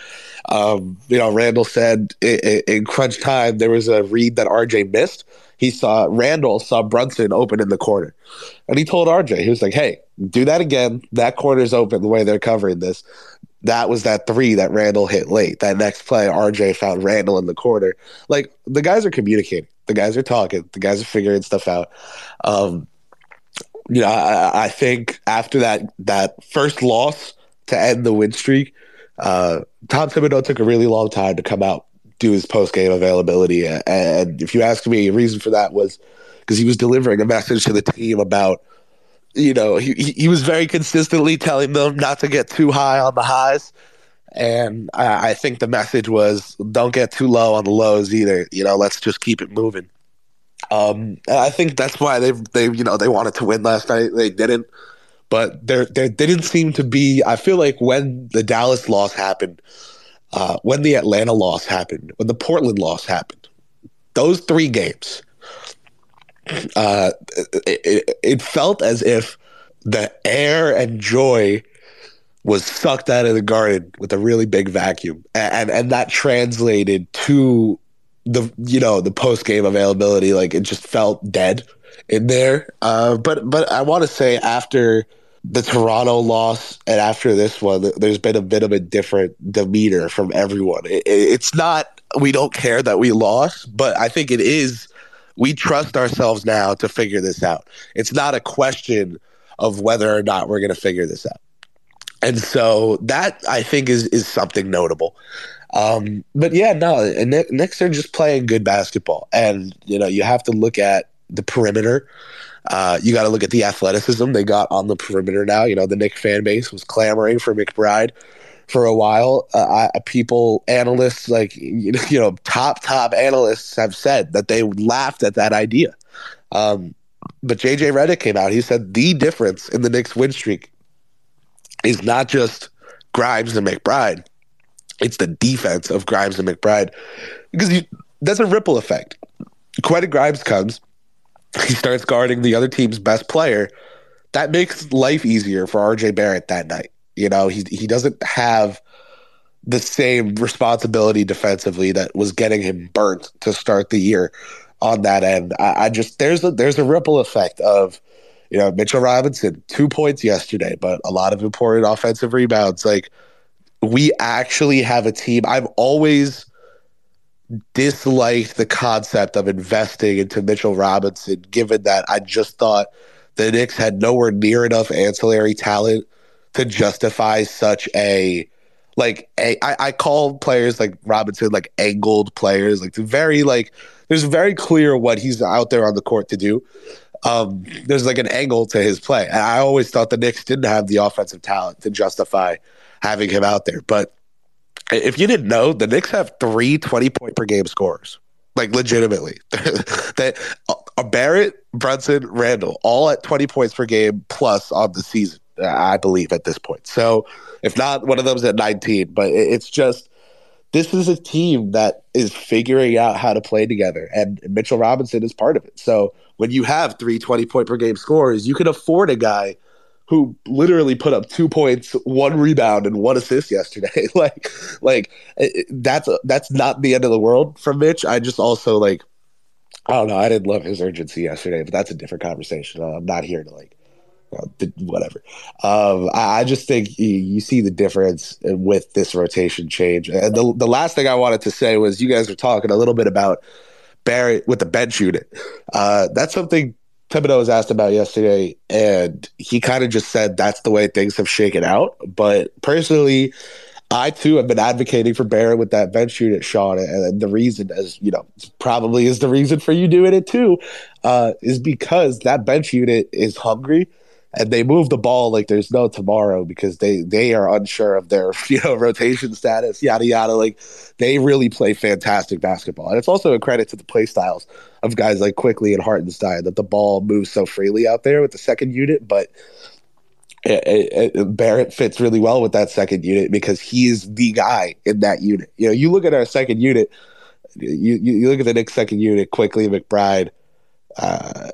Um, you know, Randall said in, in crunch time, there was a read that R J missed. He saw Randall saw Brunson open in the corner, and he told R J, he was like, hey, do that again. That corner's open the way they're covering this. That was that three that Randall hit late. That next play, R J found Randall in the corner. Like, the guys are communicating. The guys are talking. The guys are figuring stuff out. Um, you know, I, I think after that, that first loss to end the win streak, uh, Tom Thibodeau took a really long time to come out, do his post-game availability. And if you ask me, the reason for that was because he was delivering a message to the team about, you know, he he was very consistently telling them not to get too high on the highs. And I, I think the message was, don't get too low on the lows either. You know, let's just keep it moving. Um, and I think that's why they they you know, they wanted to win last night. They didn't. But there, there didn't seem to be – I feel like when the Dallas loss happened – Uh, when the Atlanta loss happened, when the Portland loss happened, those three games, uh, it, it, it felt as if the air and joy was sucked out of the Garden with a really big vacuum, and and, and that translated to the you know the post game availability. Like, it just felt dead in there. Uh, but but I want to say after the Toronto loss and after this one, there's been a bit of a different demeanor from everyone. It, it's not we don't care that we lost, but I think it is we trust ourselves now to figure this out. It's not a question of whether or not we're going to figure this out. And so that, I think, is is something notable. Um, but, yeah, no, Knicks are just playing good basketball. And, you know, you have to look at the perimeter. Uh, you got to look at the athleticism they got on the perimeter now. You know, the Knicks fan base was clamoring for McBride for a while. Uh, I, people, analysts, like, you know, top, top analysts have said that they laughed at that idea. Um, but J J Redick came out. He said the difference in the Knicks win streak is not just Grimes and McBride. It's the defense of Grimes and McBride, because you, that's a ripple effect. Quentin Grimes comes. He starts guarding the other team's best player. That makes life easier for R J Barrett that night. You know, he he doesn't have the same responsibility defensively that was getting him burnt to start the year on that end. I, I just there's a there's a ripple effect of, you know, Mitchell Robinson, two points yesterday, but a lot of important offensive rebounds. Like, we actually have a team. I've always disliked the concept of investing into Mitchell Robinson, given that I just thought the Knicks had nowhere near enough ancillary talent to justify such a like a, I, I call players like Robinson like angled players, like very like there's very clear what he's out there on the court to do. Um, there's like an angle to his play. And I always thought the Knicks didn't have the offensive talent to justify having him out there. But if you didn't know, the Knicks have three twenty-point-per-game scorers, like legitimately. that uh, Barrett, Brunson, Randall, all at twenty points per game plus on the season, I believe, at this point. So if not, one of them's at nineteen. But it, it's just this is a team that is figuring out how to play together, and Mitchell Robinson is part of it. So when you have three twenty-point-per-game scorers, you can afford a guy who literally put up two points, one rebound, and one assist yesterday. like, like that's that's not the end of the world from Mitch. I just also like, I don't know. I didn't love his urgency yesterday, but that's a different conversation. I'm not here to like, you know, whatever. Um, I, I just think you, you see the difference with this rotation change. And the the last thing I wanted to say was you guys were talking a little bit about Barrett with the bench unit. Uh, that's something Thibodeau was asked about yesterday, and he kind of just said that's the way things have shaken out. But personally, I too have been advocating for Barrett with that bench unit, Sean, and the reason, as you know, probably is the reason for you doing it too, uh, is because that bench unit is hungry and they move the ball like there's no tomorrow because they they are unsure of their you know rotation status, yada yada. Like they really play fantastic basketball, and it's also a credit to the play styles of guys like Quickly and Hartenstein that the ball moves so freely out there with the second unit. But it, it, Barrett fits really well with that second unit because he is the guy in that unit. You know, you look at our second unit, you you, you look at the Knicks' second unit, Quickly, McBride, Uh,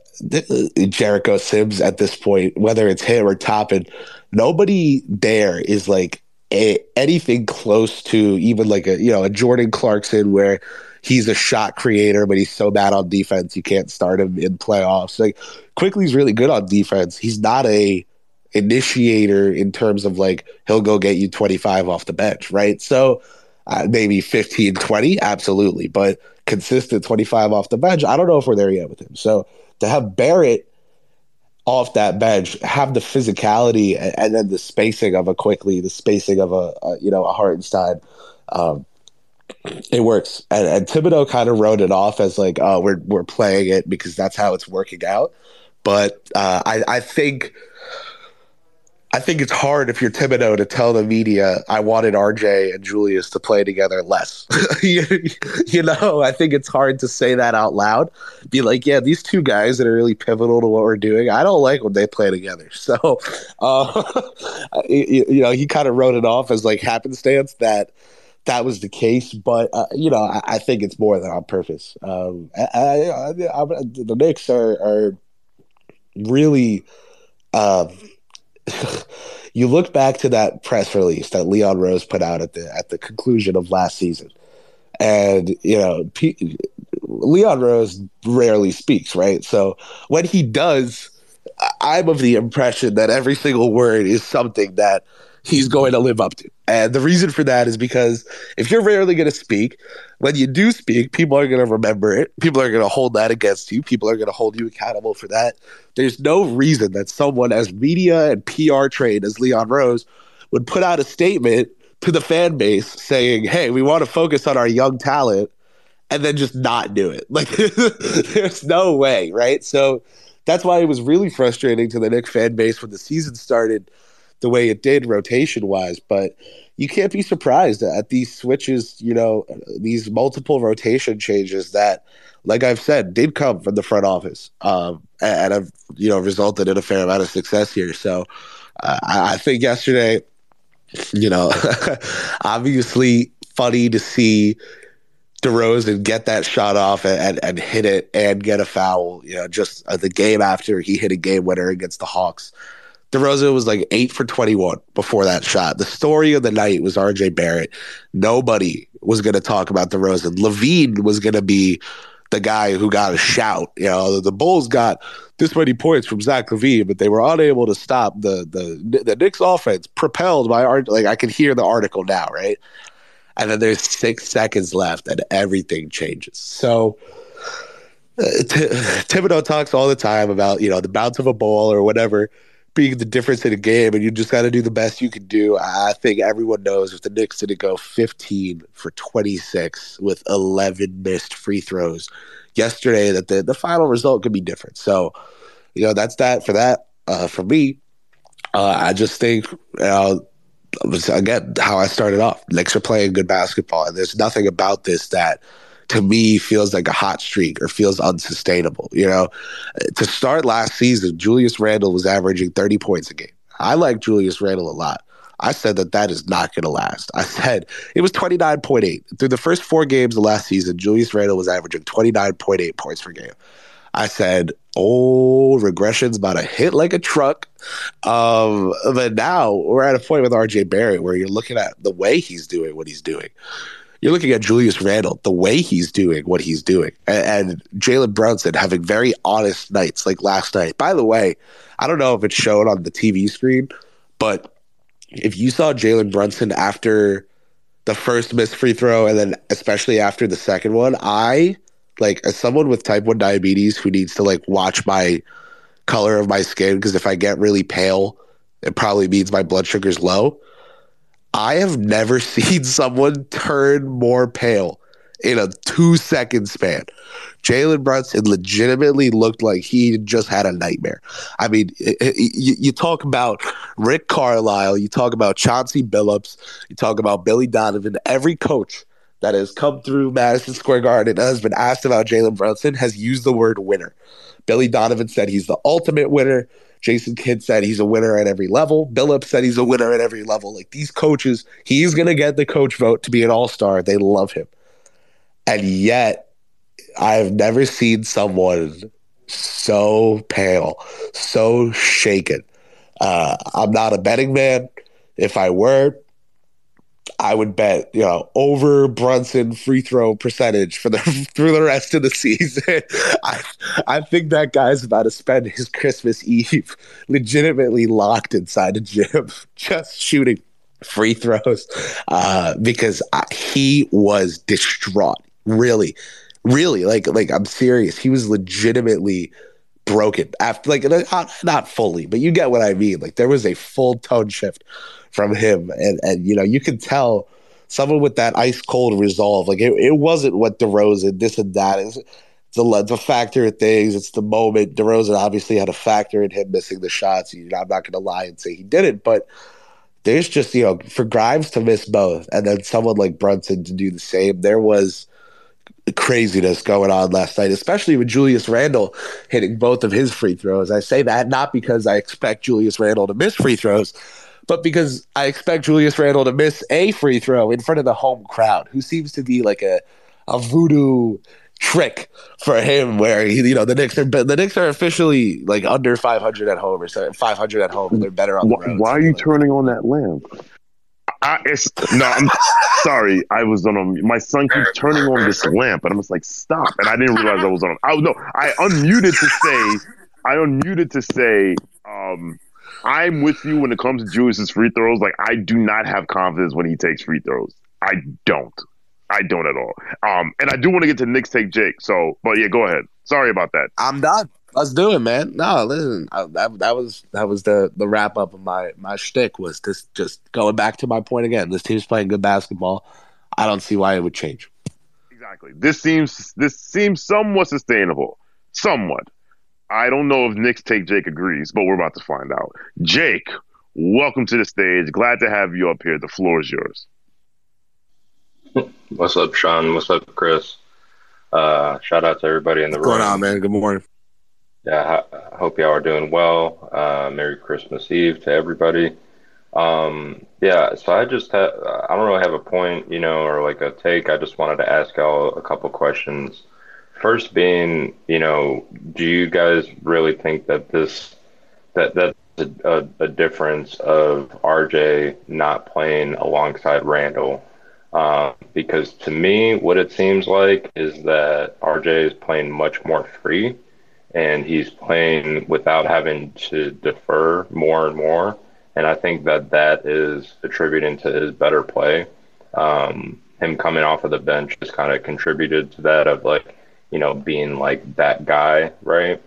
Jericho Sims at this point, whether it's him or Toppin, nobody there is like a, anything close to even like a you know a Jordan Clarkson where he's a shot creator, but he's so bad on defense you can't start him in playoffs. Like Quickly's really good on defense. He's not a initiator in terms of like he'll go get you twenty-five off the bench, right? So uh, maybe fifteen, twenty, absolutely, but consistent twenty-five off the bench, I don't know if we're there yet with him. So to have Barrett off that bench, have the physicality and, and then the spacing of a Quickly, the spacing of a, a you know a Hartenstein, um, it works. And, and Thibodeau kind of wrote it off as like, oh, we're we're playing it because that's how it's working out. But uh, I I think. I think it's hard if you're Thibodeau to tell the media, I wanted R J and Julius to play together less. you, you know, I think it's hard to say that out loud. Be like, yeah, these two guys that are really pivotal to what we're doing, I don't like when they play together. So, uh, you, you know, he kind of wrote it off as like happenstance that that was the case. But, uh, you know, I, I think it's more than on purpose. Um, I, I, I, I, the Knicks are, are really um, – you look back to that press release that Leon Rose put out at the at the conclusion of last season, and you know P- Leon Rose rarely speaks, right? So when he does, I'm of the impression that every single word is something that he's going to live up to. And the reason for that is because if you're rarely going to speak, when you do speak, people are going to remember it. People are going to hold that against you. People are going to hold you accountable for that. There's no reason that someone as media and P R trained as Leon Rose would put out a statement to the fan base saying, hey, we want to focus on our young talent, and then just not do it. Like, there's no way, right? So that's why it was really frustrating to the Knicks fan base when the season started the way it did rotation-wise, but you can't be surprised at these switches, you know, these multiple rotation changes that, like I've said, did come from the front office um, and have, you know, resulted in a fair amount of success here. So uh, I think yesterday, you know, obviously funny to see DeRozan get that shot off and, and, and hit it and get a foul, you know, just the game after he hit a game winner against the Hawks. DeRozan was like eight for twenty-one before that shot. The story of the night was R J Barrett. Nobody was going to talk about DeRozan. LaVine was going to be the guy who got a shout. You know, the Bulls got this many points from Zach LaVine, but they were unable to stop the the the Knicks offense propelled by R J. Like I can hear the article now, right? and then there's six seconds left, and everything changes. So uh, T- Thibodeau talks all the time about, you know, the bounce of a ball or whatever being the difference in a game, and you just got to do the best you can do. I think everyone knows if the Knicks didn't go fifteen for twenty-six with eleven missed free throws yesterday, that the, the final result could be different. So, you know, that's that for that. Uh, for me, uh, I just think, you know, again, how I started off, Knicks are playing good basketball, and there's nothing about this that to me feels like a hot streak or feels unsustainable. You know, to start last season, Julius Randall was averaging thirty points a game. I like Julius Randall a lot. I said that that is not going to last. I said it was twenty-nine point eight. Through the first four games of last season, Julius Randall was averaging twenty-nine point eight points per game. I said, oh, regression's about to hit like a truck. Um, but now we're at a point with R J Barrett where you're looking at the way he's doing what he's doing. You're looking at Julius Randle, the way he's doing what he's doing, and, and Jalen Brunson having very honest nights like last night. By the way, I don't know if it's shown on the T V screen, but if you saw Jalen Brunson after the first missed free throw and then especially after the second one, I... like, as someone with type one diabetes who needs to, like, watch my color of my skin, because if I get really pale, it probably means my blood sugar's low, I have never seen someone turn more pale in a two-second span. Jalen Brunson legitimately looked like he just had a nightmare. I mean, it, it, you, you talk about Rick Carlisle, you talk about Chauncey Billups, you talk about Billy Donovan, every coach that has come through Madison Square Garden and has been asked about Jalen Brunson has used the word winner. Billy Donovan said he's the ultimate winner. Jason Kidd said he's a winner at every level. Billups said he's a winner at every level. Like, these coaches, he's going to get the coach vote to be an all-star. They love him. And yet, I've never seen someone so pale, so shaken. Uh, I'm not a betting man. If I were, I would bet, you know, over Brunson free throw percentage for the through the rest of the season. I I think that guy's about to spend his Christmas Eve legitimately locked inside a gym just shooting free throws uh, because I, he was distraught. Really, really, like like I'm serious. He was legitimately broken after, like, not, not fully, but you get what I mean. Like, there was a full tone shift from him, and and you know, you can tell someone with that ice cold resolve. Like, it, it wasn't what DeRozan, this and that is the the factor of things. It's the moment. DeRozan obviously had a factor in him missing the shots. You know, I'm not going to lie and say he didn't, but there's just, you know, for Grimes to miss both, and then someone like Brunson to do the same. There was craziness going on last night, especially with Julius Randle hitting both of his free throws. I say that not because I expect Julius Randle to miss free throws, but because I expect Julius Randle to miss a free throw in front of the home crowd, who seems to be like a, a voodoo trick for him, where he, you know, the Knicks are the Knicks are officially like under five hundred at home, or five hundred at home. They're better on the road. Why are you turning on that lamp? I, it's, no, I'm sorry. I was on a, my son keeps turning on this lamp, and I'm just like, stop. And I didn't realize I was on. I no, I unmuted to say, I unmuted to say. Um, I'm with you when it comes to Julius's free throws. Like, I do not have confidence when he takes free throws. I don't. I don't at all. Um, and I do want to get to Knicks take Jake. So, but yeah, go ahead. Sorry about that. I'm done. Let's do it, man. No, listen. I, that, that was that was the, the wrap up of my my shtick. Was this just going back to my point again? This team's playing good basketball. I don't see why it would change. Exactly. This seems this seems somewhat sustainable. Somewhat. I don't know if Knicks take Jake agrees, but we're about to find out. Jake, welcome to the stage. Glad to have you up here. The floor is yours. What's up, Sean? What's up, Chris? Uh, shout out to everybody in the room. What's going on, man? Good morning. Yeah, I hope y'all are doing well. Uh, Merry Christmas Eve to everybody. Um, yeah, so I just have, I don't really have a point, you know, or like a take. I just wanted to ask y'all a couple questions. First being, you know, do you guys really think that this, that that's a, a difference of R J not playing alongside Randall? Uh, because to me, what it seems like is that R J is playing much more free, and he's playing without having to defer more and more. And I think that that is attributing to his better play. Um, him coming off of the bench just kind of contributed to that, of like, you know, being like that guy, right?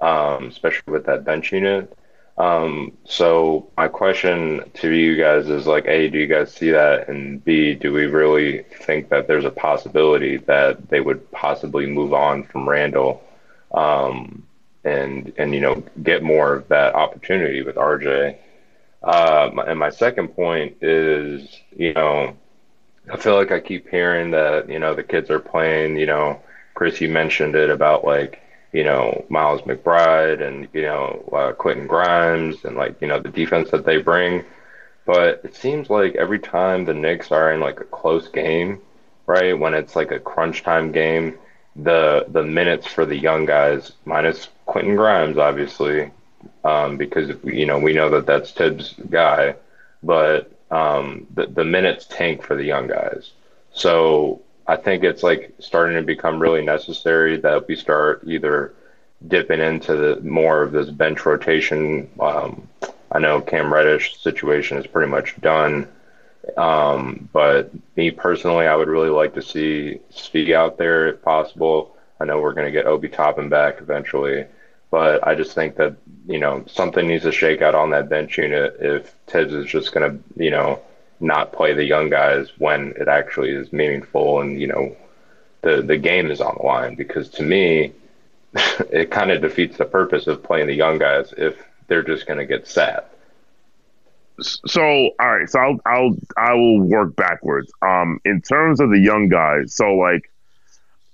Um, especially with that bench unit. Um, so my question to you guys is like, A, do you guys see that? And B, do we really think that there's a possibility that they would possibly move on from Randall, um, and, and, you know, get more of that opportunity with R J? Um, and my second point is, you know, I feel like I keep hearing that, you know, the kids are playing, you know, Chris, you mentioned it about like, you know, Miles McBride and, you know, uh, Quentin Grimes and, like, you know, the defense that they bring. But it seems like every time the Knicks are in, like, a close game, right, when it's, like, a crunch time game, the the minutes for the young guys, minus Quentin Grimes, obviously, um, because, you know, we know that that's Tibbs' guy, but um, the, the minutes tank for the young guys. So I think it's like starting to become really necessary that we start either dipping into the, more of this bench rotation. Um, I know Cam Reddish situation is pretty much done, um, but me personally, I would really like to see Steve out there if possible. I know we're going to get Obi Toppin back eventually, but I just think that, you know, something needs to shake out on that bench unit if Tibbs is just going to, you know, not play the young guys when it actually is meaningful and, you know, the, the game is on the line. Because to me, it kind of defeats the purpose of playing the young guys if they're just going to get sat. So, all right, so I'll, I'll, I will work backwards. Um, in terms of the young guys, so, like,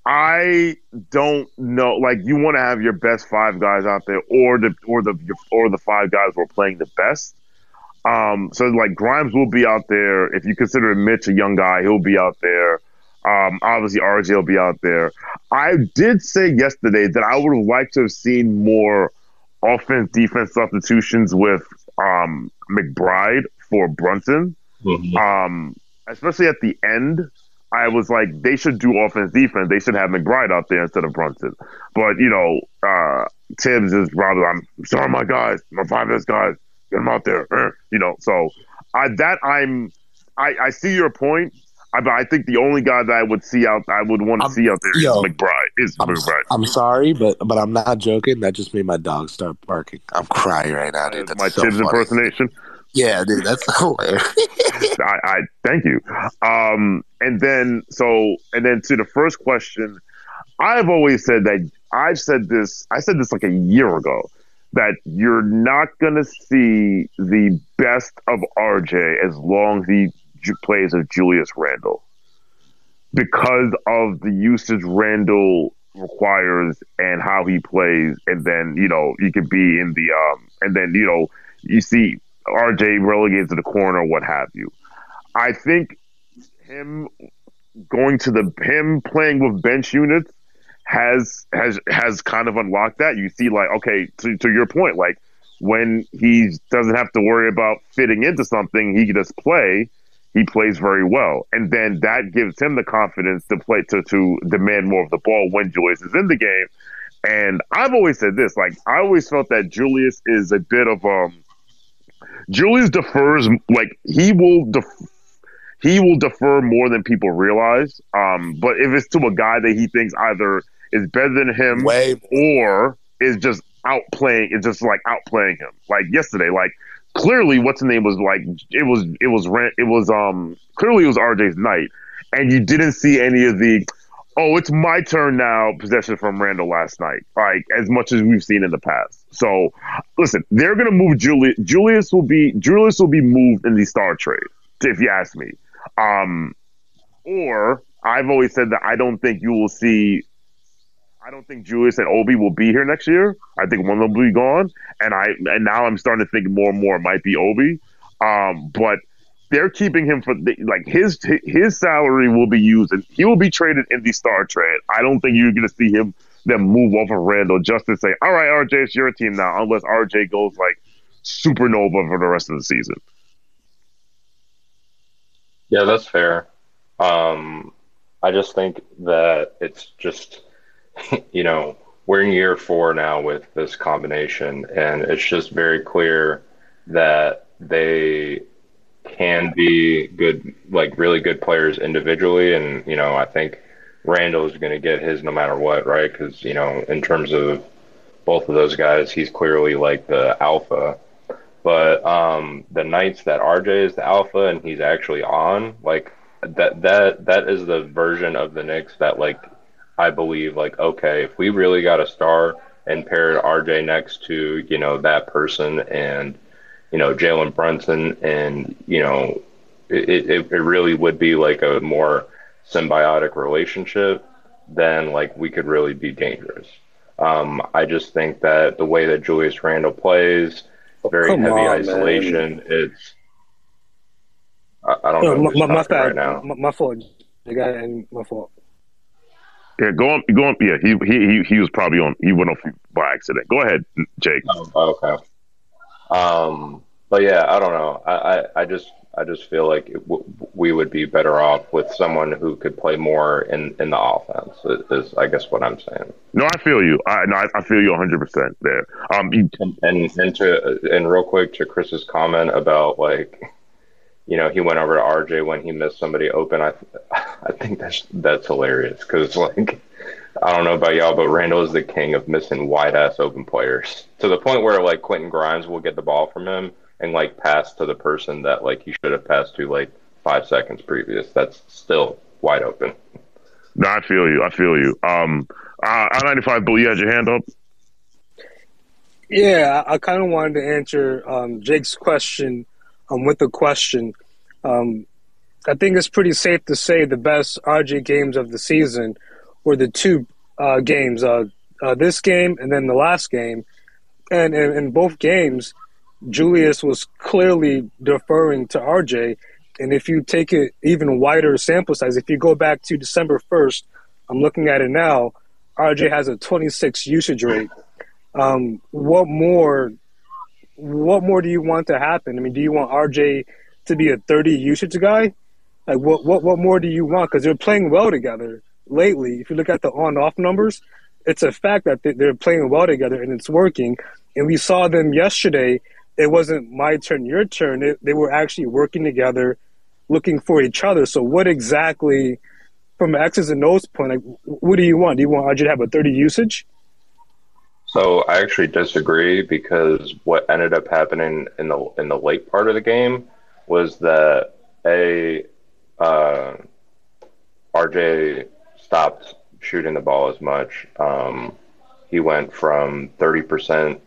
I don't know, like, you want to have your best five guys out there or the, or the, or the five guys who are playing the best. Um, so, like, Grimes will be out there. If you consider Mitch a young guy, he'll be out there. Um, obviously, R J will be out there. I did say yesterday that I would have liked to have seen more offense-defense substitutions with um, McBride for Brunson, mm-hmm. um, especially at the end. I was like, they should do offense-defense. They should have McBride out there instead of Brunson. But, you know, uh, Tibbs is rather, I'm sorry, my guys, my five-best guys. I'm out there, you know. So I, that I'm, I, I see your point. I, but I think the only guy that I would see out, I would want to I'm, see out there yo, is McBride. Is I'm, McBride? I'm sorry, but but I'm not joking. That just made my dog start barking. I'm crying right now, dude. That's my so Tibbs impersonation. Yeah, dude, that's hilarious. I, I thank you. Um, and then so, and then to the first question, I've always said that I've said this. I said this like a year ago, that you're not going to see the best of R J as long as he ju- plays as Julius Randall, because of the usage Randall requires and how he plays. And then, you know, you could be in the um, – and then, you know, you see R J relegated to the corner or what have you. I think him going to the – him playing with bench units has has has kind of unlocked that. You see, like, okay, to, to your point, like, when he doesn't have to worry about fitting into something, he can just play. He plays very well, and then that gives him the confidence to play, to to demand more of the ball when Julius is in the game. And I've always said this, like, I always felt that Julius is a bit of um Julius defers, like, he will def- he will defer more than people realize. Um, but if it's to a guy that he thinks either is better than him Wave. or is just outplaying, it's just like outplaying him. Like yesterday, like, clearly what's the name was like, it was, it was rent. It was, um, clearly it was R J's night. And you didn't see any of the, oh, it's my turn now possession from Randall last night, like, as much as we've seen in the past. So listen, they're going to move Julius. Julius will be, Julius will be moved in the star trade, if you ask me. Um, or I've always said that I don't think you will see, I don't think Julius and Obi will be here next year. I think one of them will be gone, and I and now I'm starting to think more and more it might be Obi. Um, but they're keeping him for the, like, his his salary will be used, and he will be traded in the star trade. I don't think you're going to see him then move off of Randall just to say, all right, R J, it's your team now, unless R J goes like supernova for the rest of the season. Yeah, that's fair. Um, I just think that it's just, you know, we're in year four now with this combination, and it's just very clear that they can be good, like really good players individually. And, you know, I think Randall is going to get his no matter what, right? Because, you know, in terms of both of those guys, he's clearly like the alpha. But um, the nights that R J is the alpha and he's actually on, like that, that, that is the version of the Knicks that, like, I believe, like, okay, if we really got a star and paired R J next to, you know, that person and, you know, Jalen Brunson, and, you know, it, it, it really would be like a more symbiotic relationship, then, like, we could really be dangerous. Um, I just think that the way that Julius Randle plays, very Come heavy on, isolation, man. It's I, I don't no, know. My, my, my fault. Right now. My, my fault. The guy and my fault. Yeah, go on. Go on. Yeah, he he he was probably on. He went off by accident. Go ahead, Jake. Oh, okay. Um, but yeah, I don't know. I, I, I just I just feel like it w- we would be better off with someone who could play more in, in the offense. Is I guess what I'm saying. No, I feel you. I no, I, I feel you one hundred percent there. Um, you... and and to and real quick to Chris's comment about, like, you know, he went over to R J when he missed somebody open. I, I think that's that's hilarious because, like, I don't know about y'all, but Randall is the king of missing wide-ass open players to the point where, like, Quentin Grimes will get the ball from him and, like, pass to the person that, like, he should have passed to, like, five seconds previous. That's still wide open. No, I feel you. I feel you. Um, uh, I ninety-five, Bill, you had your hand up? Yeah, I, I kind of wanted to answer um, Jake's question Um, with the question. Um, I think it's pretty safe to say the best R J games of the season were the two uh, games, uh, uh, this game and then the last game. And in both games, Julius was clearly deferring to R J. And if you take it even wider sample size, if you go back to December first, I'm looking at it now, R J has a twenty-six usage rate. Um, what more... What more do you want to happen? I mean, do you want R J to be a thirty usage guy? Like, what what, what more do you want? Because they're playing well together lately. If you look at the on-off numbers, it's a fact that they're playing well together and it's working. And we saw them yesterday. It wasn't my turn, your turn. It, they were actually working together, looking for each other. So what exactly, from an X's and O's point, like, what do you want? Do you want R J to have a thirty usage? So I actually disagree, because what ended up happening in the in the late part of the game was that a uh, R J stopped shooting the ball as much. Um, he went from thirty percent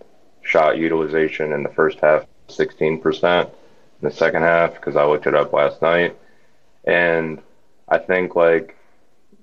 shot utilization in the first half to sixteen percent in the second half, because I looked it up last night. And I think, like,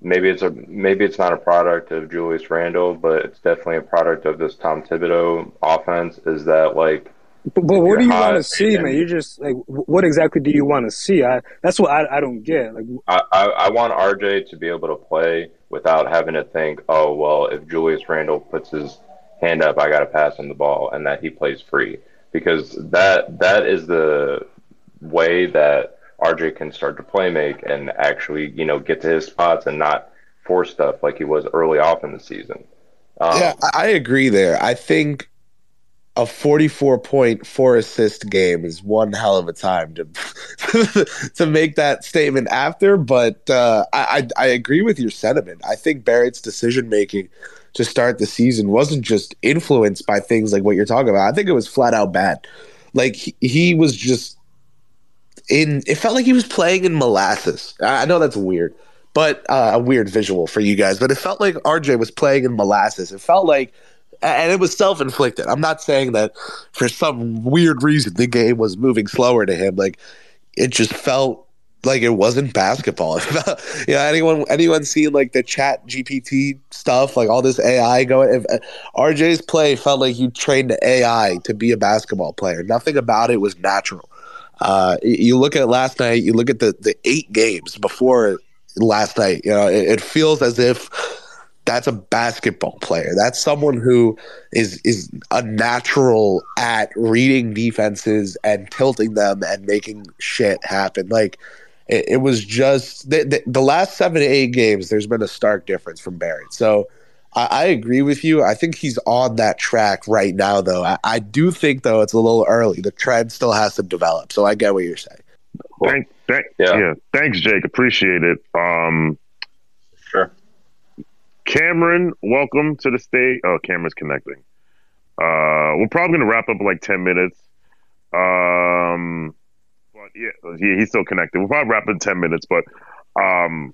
Maybe it's a maybe it's not a product of Julius Randle, but it's definitely a product of this Tom Thibodeau offense. Is that, like? But, but what do you want to see, man? You just, like, what exactly do you want to see? I that's what I, I don't get. Like, I, I I want R J to be able to play without having to think, oh well, if Julius Randle puts his hand up, I got to pass him the ball, and that he plays free, because that that is the way that R J can start to play make and actually, you know, get to his spots and not force stuff like he was early off in the season. Um, yeah, I agree there. I think a forty-four point, four assist game is one hell of a time to to make that statement after. But uh, I, I I agree with your sentiment. I think Barrett's decision making to start the season wasn't just influenced by things like what you're talking about. I think it was flat out bad. Like he, he was just. In it felt like he was playing in molasses. I know that's weird, but uh, a weird visual for you guys. But it felt like R J was playing in molasses. It felt like, and it was self-inflicted. I'm not saying that for some weird reason the game was moving slower to him. Like, it just felt like it wasn't basketball. You know, anyone anyone seeing, like, the chat G P T stuff, like all this A I going. If, uh, R J's play felt like you trained the A I to be a basketball player. Nothing about it was natural. Uh, you look at last night, you look at the, the eight games before last night, you know, it, it feels as if that's a basketball player. That's someone who is, is a natural at reading defenses and tilting them and making shit happen. Like, it, it was just the, the, the last seven to eight games, there's been a stark difference from Barrett. So I, I agree with you. I think he's on that track right now, though. I, I do think, though, it's a little early. The trend still has to develop. So I get what you're saying. Thank, thank, yeah. yeah. Thanks, Jake. Appreciate it. Um, sure. Cameron, welcome to the stage. Oh, Cameron's connecting. Uh, we're probably going to wrap up in like ten minutes. Um, but yeah, he, he's still connected. We'll probably wrap up in ten minutes. But um,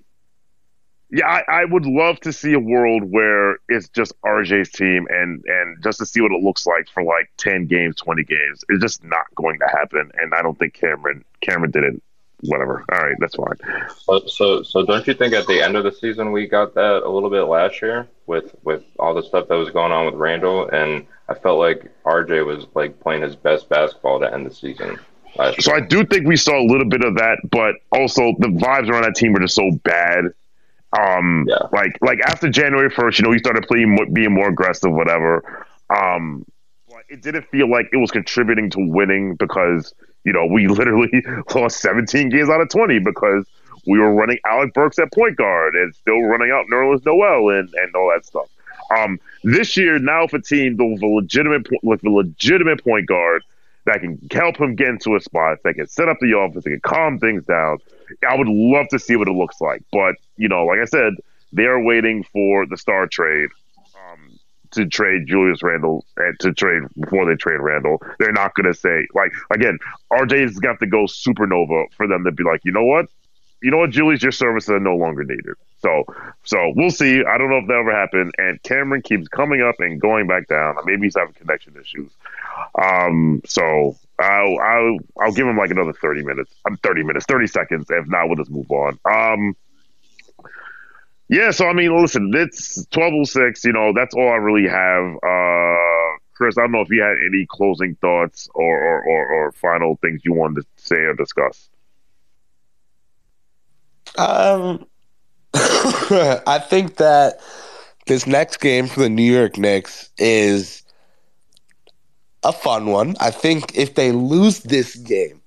yeah, I, I would love to see a world where it's just R J's team and, and just to see what it looks like for like ten games, twenty games. It's just not going to happen. And I don't think Cameron, Cameron did it. Whatever. All right, that's fine. So, so, so, don't you think at the end of the season we got that a little bit last year with with all the stuff that was going on with Randall, and I felt like R J was like playing his best basketball to end the season. Last so year. I do think we saw a little bit of that, but also the vibes around that team were just so bad. Um, yeah. Like like after January first, you know, we started playing being more aggressive, whatever. Um, it didn't feel like it was contributing to winning because. You know, we literally lost seventeen games out of twenty because we were running Alec Burks at point guard and still running out Nerlens Noel and, and all that stuff. Um, this year, now if a team with a legitimate with a legitimate point guard that can help him get into a spot, that can set up the offense, that can calm things down, I would love to see what it looks like. But, you know, like I said, they're waiting for the star trade. To trade Julius Randall and to trade before they trade Randall, they're not going to say like again. R J's got to go supernova for them to be like, you know what, you know what, Julius, your services are no longer needed. So, so we'll see. I don't know if that ever happened. And Cameron keeps coming up and going back down. Maybe he's having connection issues. Um, so I'll I'll, I'll give him like another thirty minutes. I'm thirty minutes, thirty seconds. If not, we'll just move on. Um. Yeah, so, I mean, listen, it's twelve oh six. You know, that's all I really have. Uh, Chris, I don't know if you had any closing thoughts or, or, or, or final things you wanted to say or discuss. Um, I think that this next game for the New York Knicks is a fun one. I think if they lose this game,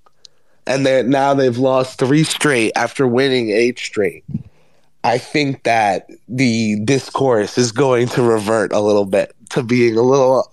and they now they've lost three straight after winning eight straight, I think that the discourse is going to revert a little bit to being a little,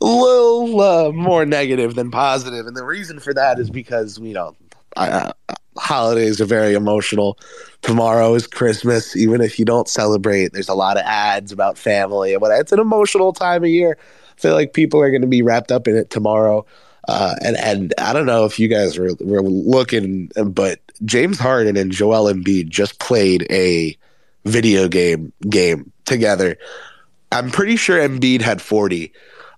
a little uh, more negative than positive, and the reason for that is because you know, I, I, holidays are very emotional. Tomorrow is Christmas, even if you don't celebrate. There's a lot of ads about family, and it's an emotional time of year. I feel like people are going to be wrapped up in it tomorrow, uh, and and I don't know if you guys were were looking, but. James Harden and Joel Embiid just played a video game game together. I'm pretty sure Embiid had forty.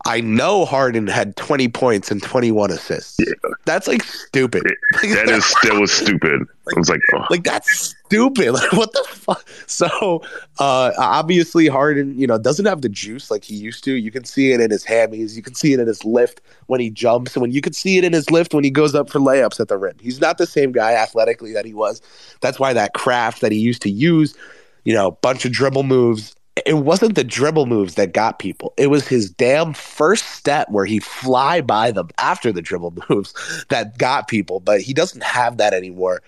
I know Harden had twenty points and twenty-one assists. Yeah. That's like stupid. It, that is that was stupid. Like, I was like, oh. Like that's stupid. Like what the fuck? So uh, obviously Harden, you know, doesn't have the juice like he used to. You can see it in his hammies. You can see it in his lift when he jumps, and when you can see it in his lift when he goes up for layups at the rim. He's not the same guy athletically that he was. That's why that craft that he used to use, you know, bunch of dribble moves. It wasn't the dribble moves that got people. It was his damn first step where he fly by them after the dribble moves that got people. But he doesn't have that anymore.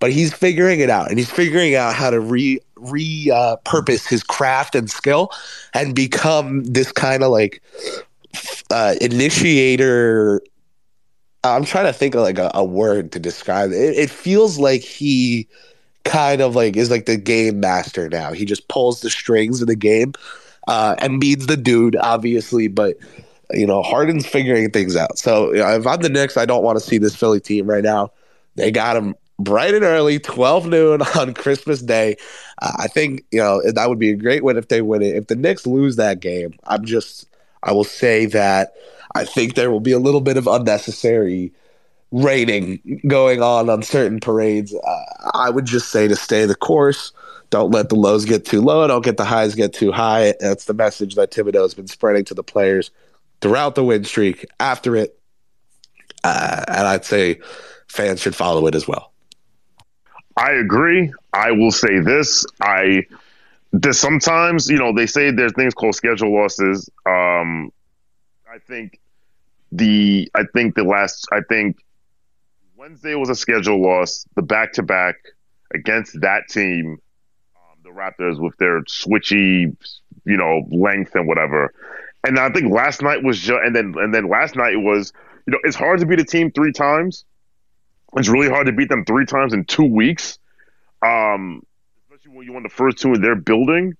But he's figuring it out, and he's figuring out how to re re uh, purpose his craft and skill and become this kind of like uh, initiator. I'm trying to think of like a, a word to describe it. It, it feels like he. Kind of like is like the game master now. He just pulls the strings of the game. Uh, Embiid's the dude, obviously, but you know Harden's figuring things out. So you know, if I'm the Knicks, I don't want to see this Philly team right now. They got him bright and early, twelve noon on Christmas Day. Uh, I think you know that would be a great win if they win it. If the Knicks lose that game, I'm just I will say that I think there will be a little bit of unnecessary. Raining going on on certain parades. Uh, I would just say to stay the course. Don't let the lows get too low. Don't get the highs get too high. That's the message that Thibodeau has been spreading to the players throughout the win streak. After it, uh, and I'd say fans should follow it as well. I agree. I will say this. I this sometimes you know they say there's things called schedule losses. Um, I think the I think the last I think. Wednesday was a schedule loss, the back-to-back against that team, um, the Raptors with their switchy, you know, length and whatever. And I think last night was just, and then and then last night was, you know, it's hard to beat a team three times. It's really hard to beat them three times in two weeks, um, especially when you won the first two in their building.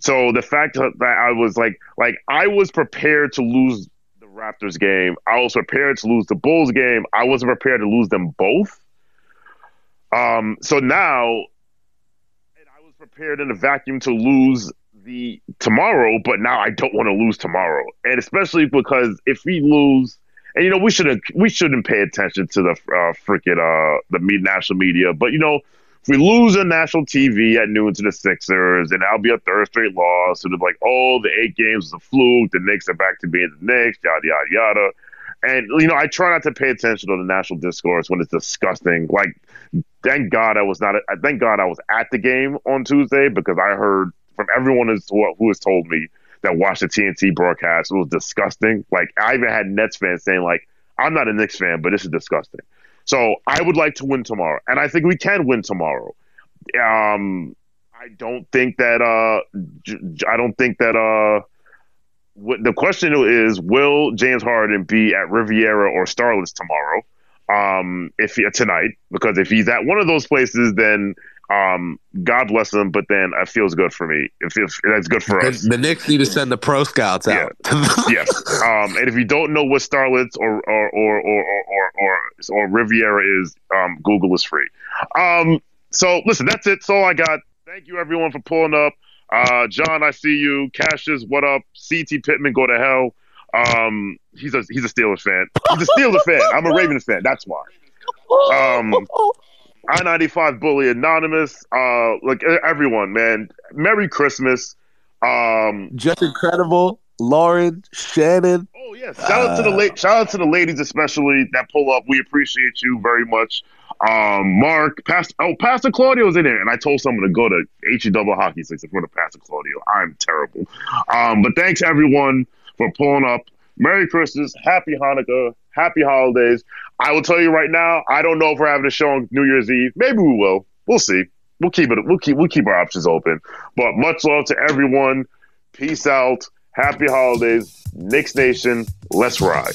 So the fact that I was like, like I was prepared to lose the Raptors game. I was prepared to lose the Bulls game. I wasn't prepared to lose them both. Um, so now, and I was prepared in a vacuum to lose the tomorrow, but now I don't want to lose tomorrow, and especially because if we lose. And, you know, we shouldn't we shouldn't pay attention to the uh, freaking uh, the national media. But, you know, if we lose on national T V at noon to the Sixers, and that'll be a third straight loss, and it's like, oh, the eight games was a fluke. The Knicks are back to being the Knicks, yada, yada, yada. And, you know, I try not to pay attention to the national discourse when it's disgusting. Like, thank God I was not – thank God I was at the game on Tuesday, because I heard from everyone who has told me that watched the T N T broadcast. It was disgusting. Like, I even had Nets fans saying, like, I'm not a Knicks fan, but this is disgusting. So I would like to win tomorrow, and I think we can win tomorrow. Um, I don't think that uh, – I don't think that uh, – the question is, will James Harden be at Riviera or Starlets tomorrow, um, if he, tonight? Because if he's at one of those places, then – Um, God bless them, but then it feels good for me. It feels that's good for us. The Knicks need to send the pro scouts out. Yeah. Yes. Um, and if you don't know what Starlets or or or or or or, or Riviera is, um, Google is free. Um, so listen, that's it. That's all I got. Thank you everyone for pulling up. Uh, John, I see you. Cassius, what up? C T Pittman, go to hell. Um, he's a he's a Steelers fan. He's a Steelers fan. I'm a Ravens fan. That's why. Um. I ninety-five Bully Anonymous. Uh, like everyone, man. Merry Christmas. Um, Just Incredible, Lauren, Shannon. Oh yeah, shout uh, out to the la- shout out to the ladies especially that pull up. We appreciate you very much. Um, Mark, Pastor, oh Pastor Claudio's in there, and I told someone to go to H E Double Hockey Six in front of Pastor Claudio. I'm terrible, um, but thanks everyone for pulling up. Merry Christmas, Happy Hanukkah, Happy Holidays. I will tell you right now, I don't know if we're having a show on New Year's Eve. Maybe we will. We'll see. We'll keep it. We'll keep. We'll keep our options open. But much love to everyone. Peace out. Happy Holidays. Knicks Nation. Let's ride.